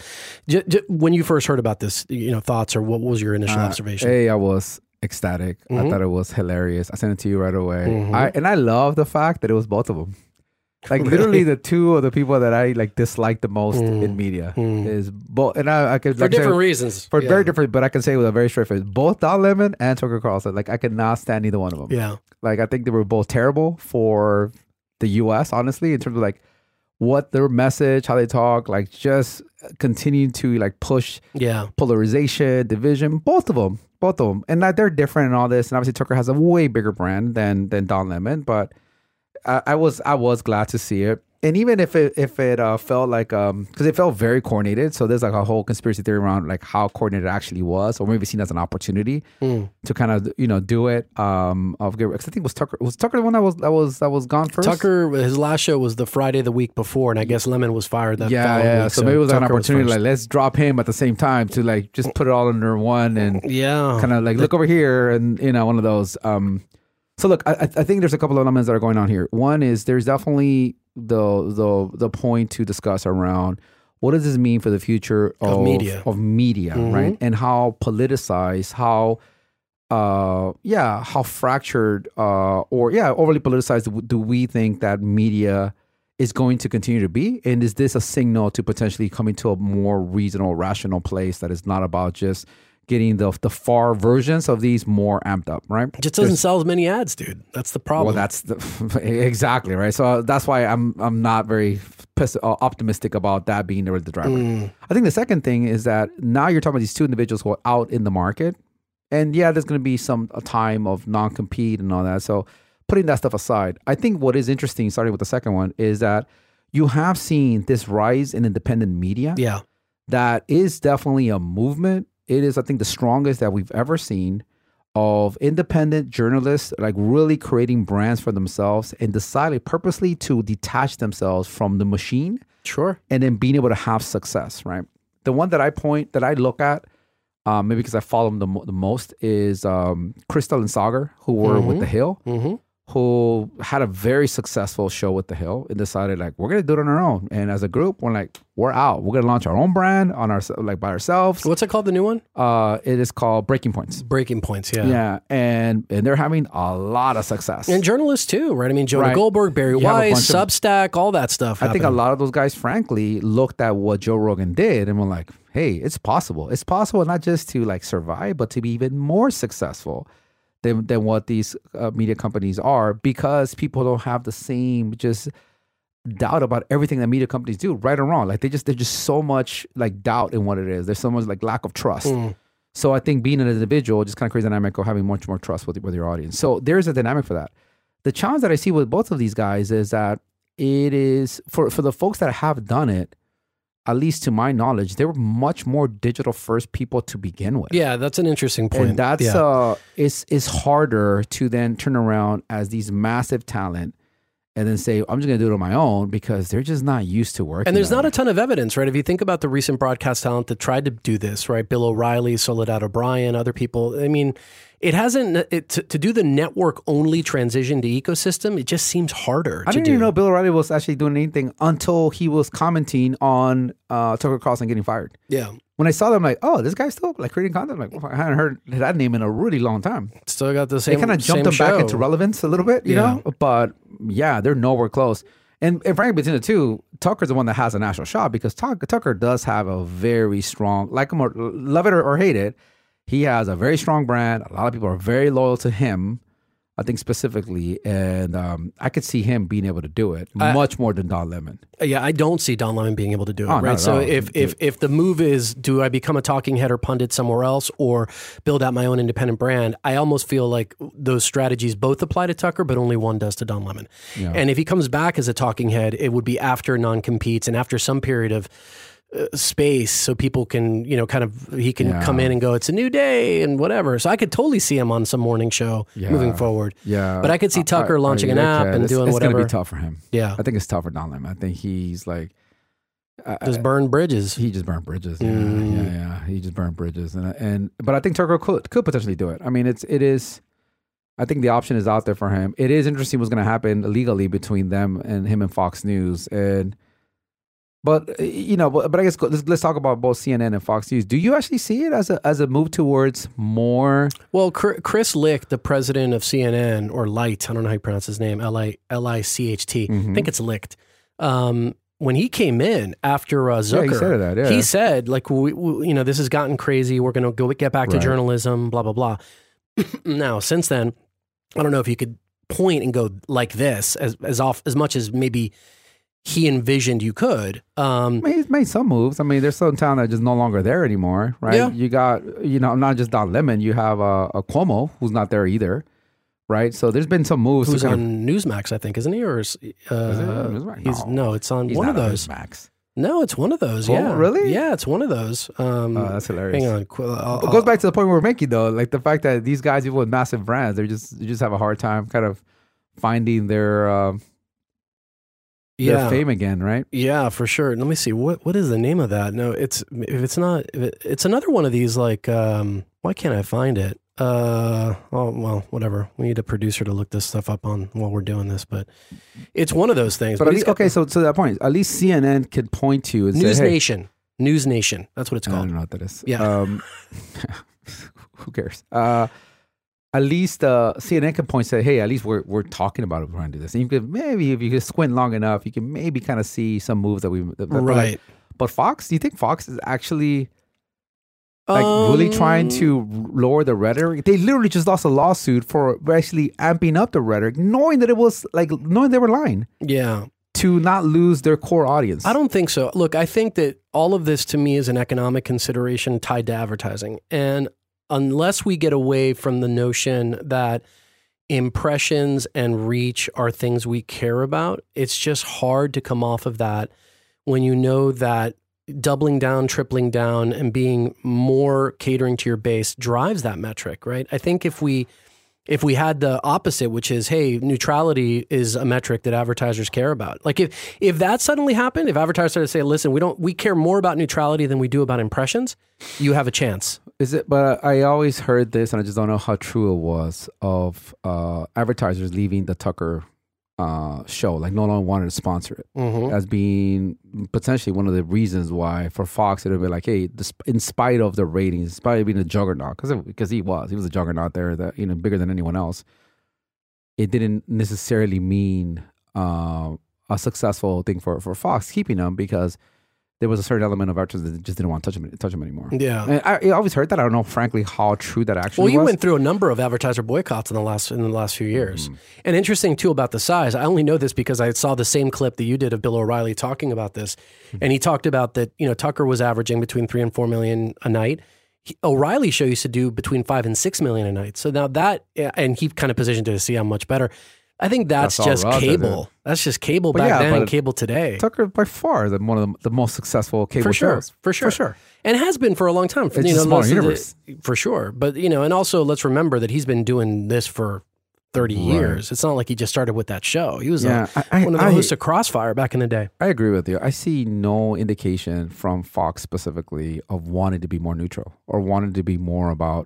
j- j- when you first heard about this, you know, thoughts or what was your initial uh, observation? Hey, I was ecstatic. Mm-hmm. I thought it was hilarious. I sent it to you right away. Mm-hmm. I, and I love the fact that it was both of them. Like really? Literally the two of the people that I like dislike the most mm. in media mm. is both, and I, I could for like different say, reasons for yeah. very different, but I can say with a very straight face, both Don Lemon and Tucker Carlson. Like I could not stand either one of them. Yeah, like I think they were both terrible for the U S honestly in terms of like what their message, how they talk, like just continue to like push yeah polarization, division. Both of them, both of them, and like they're different in all this. And obviously Tucker has a way bigger brand than than Don Lemon, but. I, I was I was glad to see it, and even if it if it uh, felt like um because it felt very coordinated. So there's like a whole conspiracy theory around like how coordinated it actually was, or maybe seen as an opportunity mm. to kind of you know do it. Um, of because I think it was Tucker was Tucker the one that was that was that was gone first. Tucker, his last show was the Friday the week before, and I guess Lemon was fired that yeah following yeah. Week, so, so maybe it was Tucker an opportunity was like let's drop him at the same time to like just put it all under one and yeah kind of like the, look over here and you know one of those um. So look, I, I think there's a couple of elements that are going on here. One is there's definitely the the the point to discuss around what does this mean for the future of, of media, of media, mm-hmm. right? And how politicized, how uh, yeah, how fractured uh, or yeah, overly politicized do we think that media is going to continue to be? And is this a signal to potentially coming to a more reasonable, rational place that is not about just getting the the far versions of these more amped up, right? It just doesn't There's, sell as many ads, dude. That's the problem. Well, that's the, exactly right. So that's why I'm I'm not very pes- uh, optimistic about that being the driver. Mm. I think the second thing is that now you're talking about these two individuals who are out in the market. And yeah, there's going to be some a time of non-compete and all that. So putting that stuff aside, I think what is interesting, starting with the second one, is that you have seen this rise in independent media. Yeah. That is definitely a movement. It is, I think, the strongest that we've ever seen of independent journalists, like really creating brands for themselves and deciding purposely to detach themselves from the machine. Sure. And then being able to have success, right? The one that I point, that I look at, um, maybe because I follow them the, mo- the most, is um, Crystal and Sagar, who were mm-hmm. with The Hill, mm-hmm. who had a very successful show with The Hill and decided, like, we're going to do it on our own. And as a group, we're like, we're out. We're going to launch our own brand on our, like, by ourselves. What's it called, the new one? Uh, it is called Breaking Points. Breaking Points, yeah. Yeah, and and they're having a lot of success. And journalists too, right? I mean, Jonah right. Goldberg, Barry Weiss, Substack, of, all that stuff happening. I think a lot of those guys, frankly, looked at what Joe Rogan did and were like, hey, it's possible. It's possible not just to, like, survive, but to be even more successful Than, than what these uh, media companies are, because people don't have the same just doubt about everything that media companies do, right or wrong. Like they just, there's just so much like doubt in what it is. There's so much like lack of trust. Mm. So I think being an individual just kind of creates a dynamic of having much more trust with with your audience. So there's a dynamic for that. The challenge that I see with both of these guys is that it is for for the folks that have done it, at least to my knowledge, they were much more digital first people to begin with. Yeah, that's an interesting point. And that's yeah. uh, it's it's harder to then turn around as these massive talent and then say, I'm just going to do it on my own, because they're just not used to working. And there's not way. a ton of evidence, right? If you think about the recent broadcast talent that tried to do this, right? Bill O'Reilly, Soledad O'Brien, other people. I mean, it hasn't, it, to, to do the network-only transition to ecosystem, it just seems harder I to do. I didn't even know Bill O'Reilly was actually doing anything until he was commenting on uh, Tucker Carlson getting fired. Yeah. When I saw them, I'm like, oh, this guy's still like creating content. I'm like, well, I hadn't heard that name in a really long time. Still got the same. They kind of jumped them show. back into relevance a little bit, you yeah. know? But yeah, they're nowhere close. And, and frankly, between the two, Tucker's the one that has a national shot, because Tuck, Tucker does have a very strong, like him or love it or, or hate it, he has a very strong brand. A lot of people are very loyal to him, I think specifically, and um, I could see him being able to do it I, much more than Don Lemon. Yeah, I don't see Don Lemon being able to do it, oh, right? So if, if if the move is, do I become a talking head or pundit somewhere else or build out my own independent brand, I almost feel like those strategies both apply to Tucker, but only one does to Don Lemon. Yeah. And if he comes back as a talking head, it would be after non-competes and after some period of Uh, space, so people can, you know, kind of, he can yeah. come in and go, it's a new day and whatever. So I could totally see him on some morning show yeah. moving forward. Yeah. But I could see Tucker I, launching I, I, an I app and it's, doing it's whatever. It's going to be tough for him. Yeah. I think it's tough for Don Lemon. I think he's like, I, just burn bridges. He just burned bridges. Yeah. Mm. yeah. Yeah. He just burned bridges. And, and, but I think Tucker could, could potentially do it. I mean, it's, it is, I think the option is out there for him. It is interesting what's going to happen legally between them and him and Fox News. And, But, you know, but, but I guess let's, let's talk about both C N N and Fox News. Do you actually see it as a as a move towards more? Well, Chris Licht, the president of C N N, or Light, I don't know how you pronounce his name, L I L I C H T. Mm-hmm. I think it's Licht. Um, when he came in after uh, Zucker, yeah, he, said that, yeah. he said, like, we, we, you know, this has gotten crazy. We're going to go get back to right. journalism, blah, blah, blah. Now, since then, I don't know if you could point and go like this as as off as much as maybe he envisioned you could. Um, I mean, he's made some moves. I mean, there's some talent that's just no longer there anymore, right? Yeah. You got, you know, not just Don Lemon. You have a, a Cuomo who's not there either, right? So there's been some moves. Who's on of, Newsmax, I think, isn't he? Or is, uh, is it Newsmax? He's, no. no, it's on he's one not of those. On Newsmax. No, it's one of those. Oh, yeah, really? Yeah, it's one of those. Um, oh, that's hilarious. Hang on. I'll, I'll, it goes back to the point we were making, though, like the fact that these guys, people with massive brands, they just they just have a hard time kind of finding their. Uh, Their yeah, fame again, right? Yeah, for sure. Let me see. What what is the name of that? No, it's if it's not. If it, it's another one of these. Like, um, why can't I find it? Uh, oh well, whatever. We need a producer to look this stuff up on while we're doing this, but it's one of those things. But, but at least, okay, so to that point, at least C N N could point to and News say, hey, Nation, News Nation. That's what it's called. I don't know what that is. Yeah. Um, who cares? Uh, At least uh, C N N can point say, hey, at least we're we're talking about it. We're going to do this. And you could maybe, if you could squint long enough, you can maybe kind of see some moves that we that, right. Like, but Fox, do you think Fox is actually like um, really trying to lower the rhetoric? They literally just lost a lawsuit for actually amping up the rhetoric, knowing that it was like knowing they were lying. Yeah. to not lose their core audience? I don't think so. Look, I think that all of this to me is an economic consideration tied to advertising. And unless we get away from the notion that impressions and reach are things we care about, it's just hard to come off of that when you know that doubling down, tripling down, and being more catering to your base drives that metric, right? I think if we if we had the opposite, which is, hey, neutrality is a metric that advertisers care about. Like if if that suddenly happened, if advertisers started to say, listen, we don't we care more about neutrality than we do about impressions, you have a chance. Is it? But I always heard this, and I just don't know how true it was, of uh, advertisers leaving the Tucker Uh, show, like no longer wanted to sponsor it, mm-hmm. as being potentially one of the reasons why for Fox it would be like, hey, in spite of the ratings, in spite of being a juggernaut, because because he was he was a juggernaut there, that, you know, bigger than anyone else, it didn't necessarily mean uh, a successful thing for, for Fox keeping him, because there was a certain element of actors that just didn't want to touch him, touch him anymore. Yeah, and I, I always heard that. I don't know, frankly, how true that actually was. Well, you was. went through a number of advertiser boycotts in the last in the last few years. Mm. And interesting too about the size. I only know this because I saw the same clip that you did of Bill O'Reilly talking about this, mm. and he talked about that. You know, Tucker was averaging between three and four million a night. He, O'Reilly show used to do between five and six million a night. So now that, and he kind of positioned it to see how much better. I think that's, that's just cable. Did. That's just cable back yeah, then and cable today. Tucker by far is one of the, the most successful cable for sure, shows. For sure. For sure. And has been for a long time. For, it's you know, a smaller universe. The, for sure. But, you know, and also let's remember that he's been doing this for thirty right. years. It's not like he just started with that show. He was yeah, a, I, one of the hosts of Crossfire back in the day. I agree with you. I see no indication from Fox specifically of wanting to be more neutral or wanting to be more about...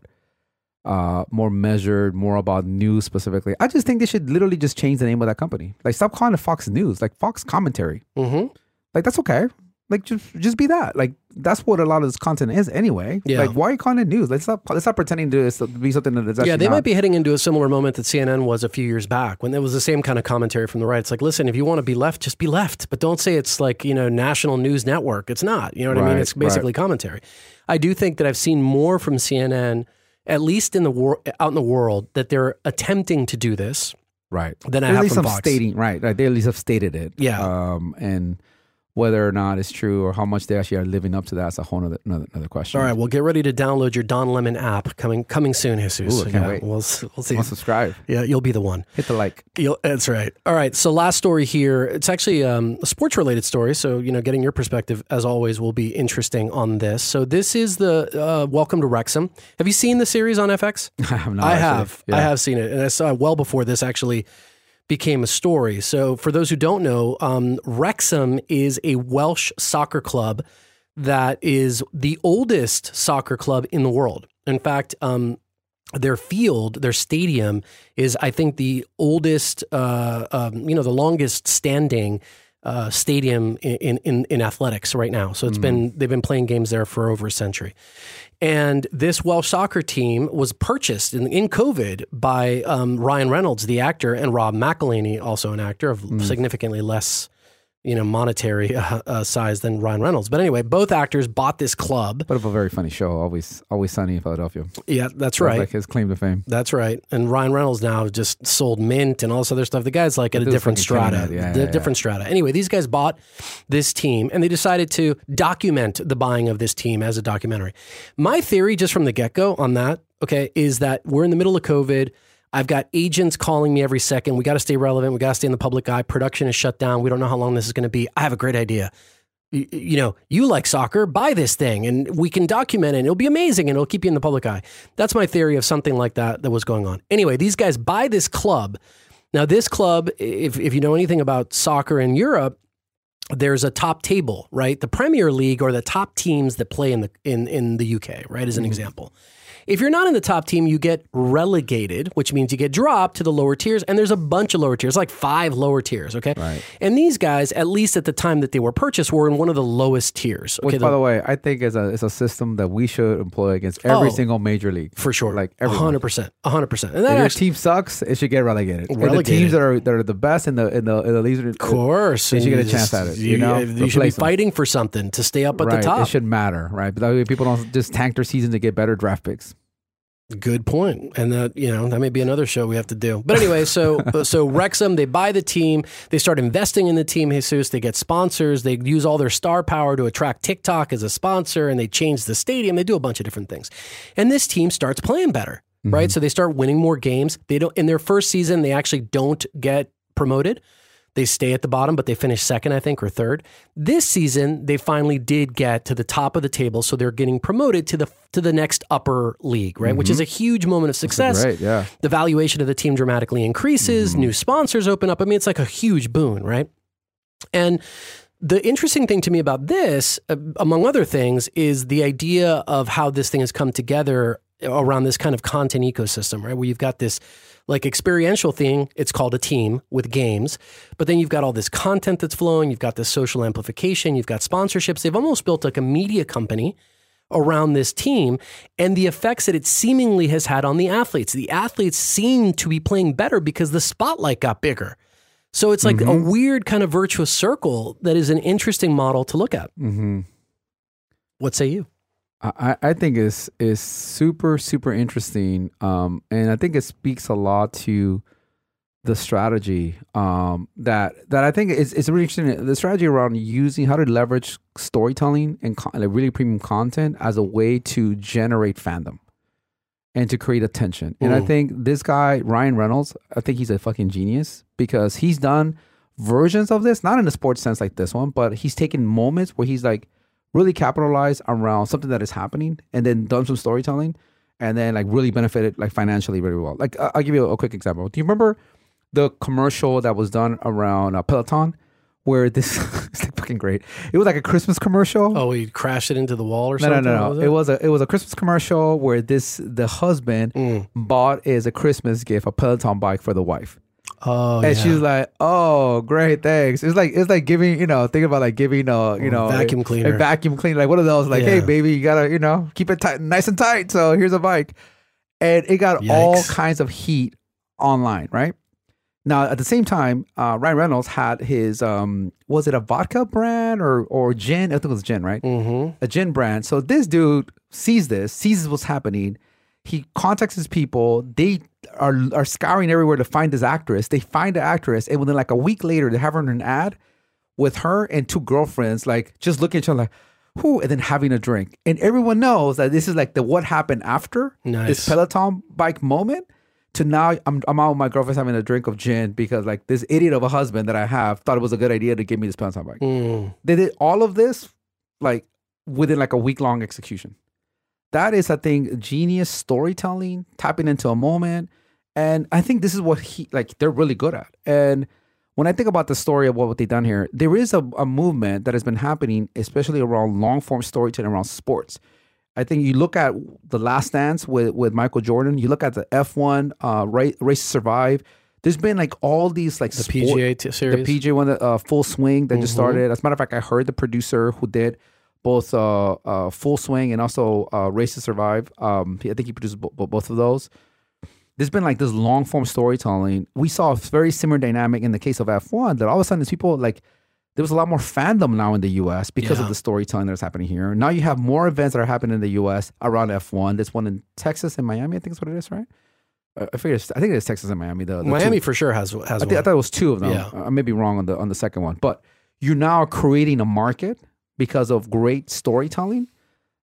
Uh, more measured, more about news specifically. I just think they should literally just change the name of that company. Like, stop calling it Fox News, like Fox Commentary. Mm-hmm. Like, that's okay. Like, just just be that. Like, that's what a lot of this content is anyway. Yeah. Like, why are you calling it news? Let's stop, let's stop pretending to be something that's actually Yeah, they not. might be heading into a similar moment that C N N was a few years back when there was the same kind of commentary from the right. It's like, listen, if you want to be left, just be left. But don't say it's like, you know, National News Network. It's not. You know what right, I mean? It's basically right. commentary. I do think that I've seen more from C N N... at least in the wor- out in the world, that they're attempting to do this. Right. Then I have some stating right. Like they at least have stated it. Yeah. Um, and whether or not it's true or how much they actually are living up to that is a whole other another, another question. All right. Well, get ready to download your Don Lemon app coming coming soon, Jesus. Ooh, I can't yeah, wait. We'll, we'll see. I'll subscribe. Yeah, you'll be the one. Hit the like. You'll, that's right. All right. So last story here. It's actually um, a sports related story. So you know, getting your perspective as always will be interesting on this. So this is the uh, Welcome to Wrexham. Have you seen the series on F X? I have not. I have. Yeah. I have seen it, and I saw it well before this actually became a story. So for those who don't know, um, Wrexham is a Welsh soccer club that is the oldest soccer club in the world. In fact, um, their field, their stadium is, I think, the oldest, uh, um, you know, the longest standing uh, stadium in, in, in athletics right now. So it's mm. been, they've been playing games there for over a century. And this Welsh soccer team was purchased in, in COVID by um, Ryan Reynolds, the actor, and Rob McElhenney, also an actor of mm. significantly less, you know, monetary uh, uh, size than Ryan Reynolds. But anyway, both actors bought this club. But of a very funny show, Always Always Sunny in Philadelphia. Yeah, that's so right. Like his claim to fame. That's right. And Ryan Reynolds now just sold Mint and all this other stuff. The guy's like at a different strata. Yeah, d- yeah, different yeah. strata. Anyway, these guys bought this team and they decided to document the buying of this team as a documentary. My theory, just from the get-go on that, okay, is that we're in the middle of COVID. I've got agents calling me every second. We got to stay relevant. We got to stay in the public eye. Production is shut down. We don't know how long this is going to be. I have a great idea. You, you know, you like soccer, buy this thing and we can document it. It'll be amazing and it'll keep you in the public eye. That's my theory of something like that that was going on. Anyway, these guys buy this club. Now this club, if, if you know anything about soccer in Europe, there's a top table, right? The Premier League or the top teams that play in the, in, in the U K, right? As an mm-hmm. example. If you're not in the top team, you get relegated, which means you get dropped to the lower tiers. And there's a bunch of lower tiers, like five lower tiers. Okay. Right. And these guys, at least at the time that they were purchased, were in one of the lowest tiers. Okay, which, by the, the way, I think is a, it's a system that we should employ against every oh, single major league. For sure. Like every one hundred percent. one hundred percent. And that if your actually, team sucks, it should get relegated. relegated. The teams that are that are the best in the in the, in the league, of course, they should get a chance at it. You, you, know? you should be fighting them. for something to stay up at right. the top. It should matter, right? But that way people don't just tank their season to get better draft picks. Good point. And that, you know, that may be another show we have to do. But anyway, so so Wrexham, they buy the team, they start investing in the team, Jesus, they get sponsors, they use all their star power to attract TikTok as a sponsor, and they change the stadium, they do a bunch of different things. And this team starts playing better, mm-hmm. right? So they start winning more games. They don't in their first season, they actually don't get promoted. They stay at the bottom, but they finish second, I think, or third. This season, they finally did get to the top of the table, so they're getting promoted to the to the next upper league, right? Mm-hmm. Which is a huge moment of success. Right, yeah. The valuation of the team dramatically increases. Mm-hmm. New sponsors open up. I mean, it's like a huge boon, right? And the interesting thing to me about this, among other things, is the idea of how this thing has come together around this kind of content ecosystem, right? Where you've got this like experiential thing, it's called a team with games, but then you've got all this content that's flowing, you've got this social amplification, you've got sponsorships. They've almost built like a media company around this team and the effects that it seemingly has had on the athletes. The athletes seem to be playing better because the spotlight got bigger. So it's like mm-hmm. a weird kind of virtuous circle that is an interesting model to look at. Mm-hmm. What say you? I, I think it's, it's super, super interesting. Um, and I think it speaks a lot to the strategy um, that that I think is, is really interesting. The strategy around using how to leverage storytelling and con- like really premium content as a way to generate fandom and to create attention. And Ooh. I think this guy, Ryan Reynolds, I think he's a fucking genius because he's done versions of this, not in a sports sense like this one, but he's taken moments where he's like, really capitalize around something that is happening and then done some storytelling and then like really benefited like financially very well. Like I'll give you a quick example. Do you remember the commercial that was done around uh, Peloton where this it's like fucking great. It was like a Christmas commercial. Oh, he crashed it into the wall or no, something? No, no, no. It? it was a it was a Christmas commercial where this the husband mm. bought as a Christmas gift a Peloton bike for the wife. Oh, and yeah. she's like, "Oh, great, thanks." It's like it's like giving, you know, think about like giving, uh, you know, vacuum a, cleaner, a vacuum cleaner, like one of those, like, yeah. "Hey, baby, you gotta, you know, keep it tight, nice and tight." So here's a bike, and it got Yikes. all kinds of heat online, right? Now at the same time, uh, Ryan Reynolds had his, um, was it a vodka brand or or gin? I think it was gin, right? Mm-hmm. A gin brand. So this dude sees this, sees what's happening. He contacts his people. They are are scouring everywhere to find this actress. They find the actress, and within like a week later, they have her in an ad with her and two girlfriends, like just looking at each other, like, whoo, and then having a drink. And everyone knows that this is like the what happened after nice. this Peloton bike moment to now I'm I'm out with my girlfriend's having a drink of gin because like this idiot of a husband that I have thought it was a good idea to give me this Peloton bike. Mm. They did all of this like within like a week long execution. That is, I think, genius storytelling, tapping into a moment. And I think this is what he like they're really good at. And when I think about the story of what they've done here, there is a, a movement that has been happening, especially around long-form storytelling around sports. I think you look at The Last Dance with, with Michael Jordan. You look at the F one, uh, Race to Survive. There's been like all these like the sport, P G A t- series, the P G A one, the uh, Full Swing that mm-hmm. just started. As a matter of fact, I heard the producer who did both uh, uh, Full Swing and also uh, Race to Survive. Um, I think he produced b- b- both of those. There's been like this long-form storytelling. We saw a very similar dynamic in the case of F one that all of a sudden there's people like, there was a lot more fandom now in the U S because yeah. of the storytelling that's happening here. Now you have more events that are happening in the U S around F one. There's one in Texas and Miami, I think is what it is, right? I figured I think it is Texas and Miami. The, the Miami two. for sure has, has I th- one. I thought it was two of them. Yeah. I may be wrong on the on the second one. But you're now creating a market because of great storytelling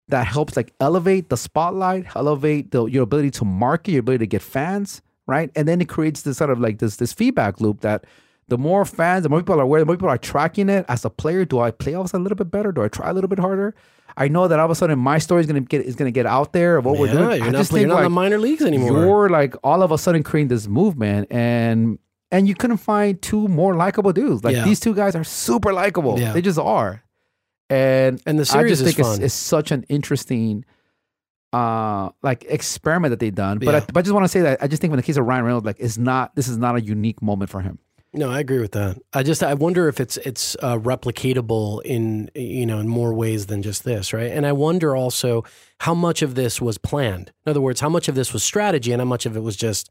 that helps like elevate the spotlight, elevate the, your ability to market, your ability to get fans, right? And then it creates this sort of like this this feedback loop that the more fans, the more people are aware, the more people are tracking it. As a player, do I play offs a little bit better? Do I try a little bit harder? I know that all of a sudden my story is gonna get is gonna get out there of what yeah, we're doing. You're I not, just playing, think, you're not like, in the minor leagues anymore. You're like all of a sudden creating this movement and and you couldn't find two more likable dudes. Like yeah. these two guys are super likable. Yeah. They just are. And, and the series I just think is it's, it's such an interesting uh, like experiment that they've done. But, yeah. I, but I just want to say that I just think in the case of Ryan Reynolds, like it's not this is not a unique moment for him. No, I agree with that. I just I wonder if it's it's uh, replicatable in you know in more ways than just this, right? And I wonder also how much of this was planned. In other words, how much of this was strategy and how much of it was just.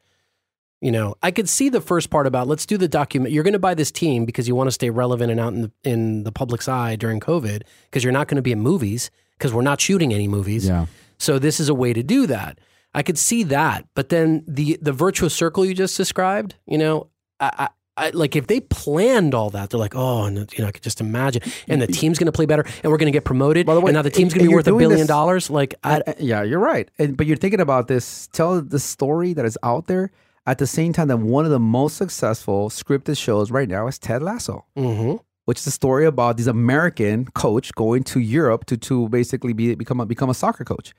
You know, I could see the first part about let's do the document. You're going to buy this team because you want to stay relevant and out in the, in the public's eye during COVID because you're not going to be in movies because we're not shooting any movies. Yeah. So this is a way to do that. I could see that. But then the the virtuous circle you just described, you know, I, I, I like if they planned all that, they're like, oh, and, you know, I could just imagine. And the team's going to play better and we're going to get promoted. By the way, and now the team's going to be worth a billion this, dollars. Like, I, yeah, you're right. And, but you're thinking about this. Tell the story that is out there at the same time that one of the most successful scripted shows right now is Ted Lasso. Mm-hmm. Which is a story about this American coach going to Europe to to basically be become a, become a soccer coach.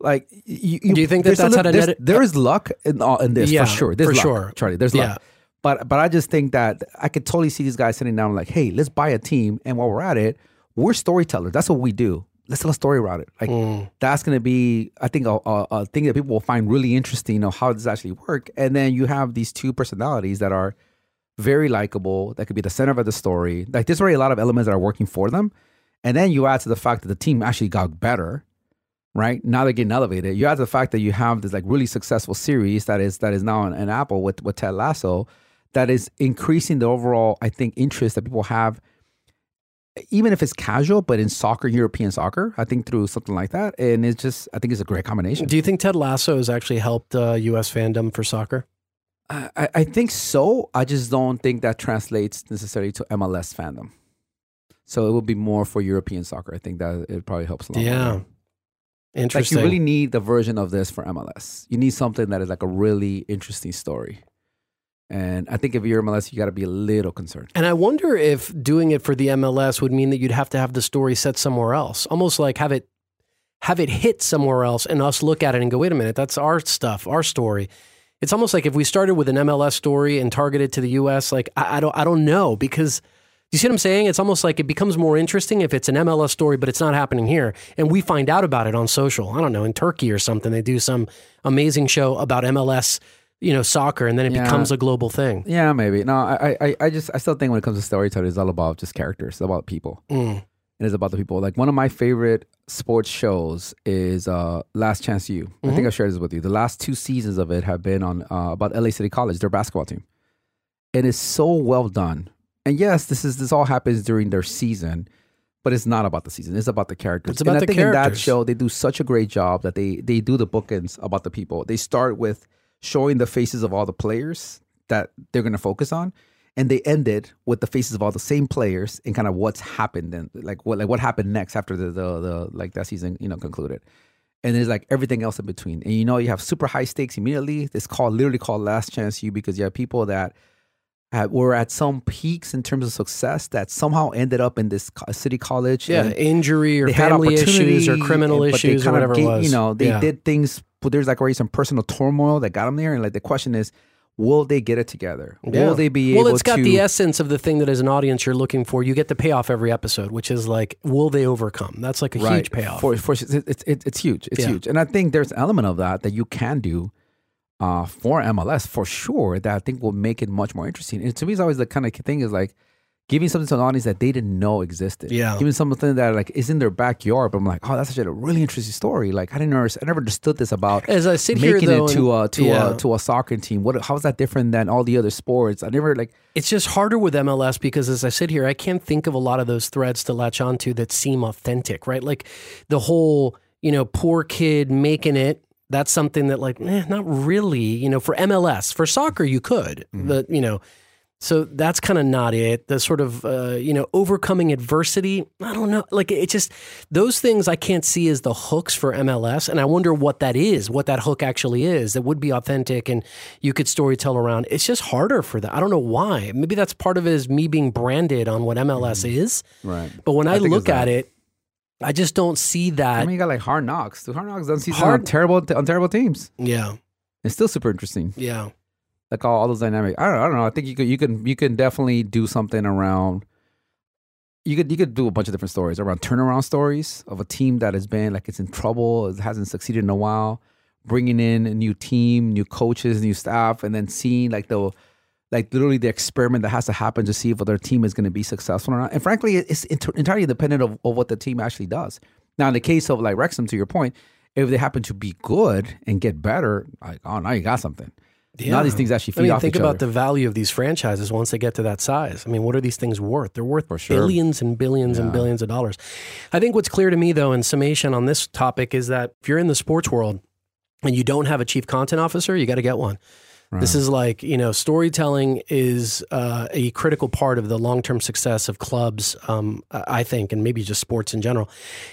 Like, you, you, do you think that that's little, how to net it? There is luck in, all, in this yeah, for sure. There's for luck, sure, Charlie. There's yeah. luck, but but I just think that I could totally see these guys sitting down like, hey, let's buy a team, and while we're at it, we're storytellers. That's what we do. Let's tell a story around it. Like mm. that's going to be, I think, a, a, a thing that people will find really interesting of how does actually work. And then you have these two personalities that are very likable, that could be the center of the story. Like, there's already a lot of elements that are working for them. And then you add to the fact that the team actually got better, right? Now they're getting elevated. You add to the fact that you have this like really successful series that is that is now on, on Apple with, with Ted Lasso, that is increasing the overall, I think, interest that people have, even if it's casual, but in soccer, European soccer, I think through something like that. And it's just, I think it's a great combination. Do you think Ted Lasso has actually helped uh, U S fandom for soccer? I, I think so. I just don't think that translates necessarily to M L S fandom. So it would be more for European soccer. I think that it probably helps a lot. Yeah. More. Interesting. Like, you really need the version of this for M L S. You need something that is like a really interesting story. And I think if you're M L S, you got to be a little concerned. And I wonder if doing it for the M L S would mean that you'd have to have the story set somewhere else. Almost like have it, have it hit somewhere else and us look at it and go, wait a minute, that's our stuff, our story. It's almost like if we started with an M L S story and targeted to the U S, like, I, I don't I don't know, because you see what I'm saying? It's almost like it becomes more interesting if it's an M L S story, but it's not happening here. And we find out about it on social, I don't know, in Turkey or something. They do some amazing show about M L S, you know, soccer, and then it yeah. becomes a global thing. Yeah, maybe. No, I, I, I just, I still think when it comes to storytelling, it's all about just characters. It's about people. Mm. It is about the people. Like, one of my favorite sports shows is uh, Last Chance U. Mm-hmm. I think I shared this with you. The last two seasons of it have been on uh, about L A City College, their basketball team. It is so well done. And yes, this is this all happens during their season, but it's not about the season. It's about the characters. It's about and I the think characters. In that show, they do such a great job that they they do the bookends about the people. They start with showing the faces of all the players that they're going to focus on. And they ended with the faces of all the same players and kind of what's happened and like what like what happened next after the the, the like that season, you know, concluded. And there's like everything else in between. And you know, you have super high stakes immediately. It's called literally called Last Chance U because you have people that have, were at some peaks in terms of success that somehow ended up in this city college. Yeah, injury or family issues or criminal issues or whatever it was. You know, they yeah. did things. But there's like already some personal turmoil that got them there. And like the question is, will they get it together? Yeah. Will they be able to... Well, it's got to... the essence of the thing that as an audience you're looking for. You get the payoff every episode, which is like, will they overcome? That's like a right. huge payoff. For, for, it's, it's, it's huge. It's yeah. huge. And I think there's an element of that that you can do uh, for M L S for sure that I think will make it much more interesting. And to me, it's always the kind of thing is like giving something to an audience that they didn't know existed. Yeah. Giving something that like is in their backyard, but I'm like, oh, that's actually a really interesting story. Like I didn't know, I never understood this about as I sit making here, though, it to a to yeah. a to a soccer team. What how is that different than all the other sports? I never like. It's just harder with M L S because as I sit here, I can't think of a lot of those threads to latch onto that seem authentic, right? Like the whole, you know, poor kid making it. That's something that like, eh, not really. You know, for M L S, for soccer, you could, mm-hmm. but you know. So that's kind of not it. The sort of, uh, you know, overcoming adversity. I don't know. Like, it just, those things I can't see as the hooks for M L S. And I wonder what that is, what that hook actually is that would be authentic and you could storytell around. It's just harder for that. I don't know why. Maybe that's part of it is me being branded on what M L S mm-hmm. is. Right. But when I, I look at it, I just don't see that. I mean, you got like Hard Knocks. The Hard Knocks doesn't see hard... on terrible, on terrible teams. Yeah. It's still super interesting. Yeah. Like all, all those dynamics. I don't, I don't know. I think you could, you can, you can definitely do something around. You could, you could do a bunch of different stories around turnaround stories of a team that has been like it's in trouble, it hasn't succeeded in a while, bringing in a new team, new coaches, new staff, and then seeing like the, like literally the experiment that has to happen to see if their team is going to be successful or not. And frankly, it's inter- entirely dependent of, of what the team actually does. Now, in the case of like Wrexham, to your point, if they happen to be good and get better, like oh, now you got something. Yeah. Now these things actually feed I mean, off think each about other. The value of these franchises once they get to that size. I mean, what are these things worth? They're worth For sure. billions and billions yeah. and billions of dollars. I think what's clear to me, though, in summation on this topic is that if you're in the sports world, and you don't have a chief content officer, you got to get one. Right. This is like, you know, storytelling is uh, a critical part of the long-term success of clubs, um, I think, and maybe just sports in general.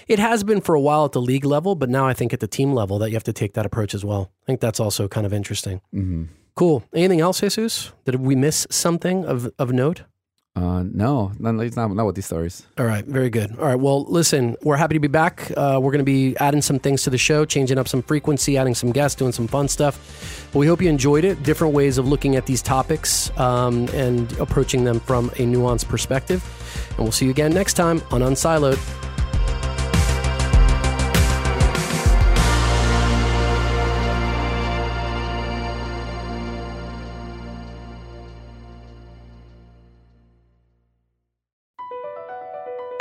It has been for a while at the league level, but now I think at the team level that you have to take that approach as well. I think that's also kind of interesting. Mm-hmm. Cool. Anything else, Jesus? Did we miss something of, of note? Uh, no, not, not, not with these stories. All right. Very good. All right. Well, listen, we're happy to be back. Uh, we're going to be adding some things to the show, changing up some frequency, adding some guests, doing some fun stuff. But we hope you enjoyed it. Different ways of looking at these topics um, and approaching them from a nuanced perspective. And we'll see you again next time on Unsiloed.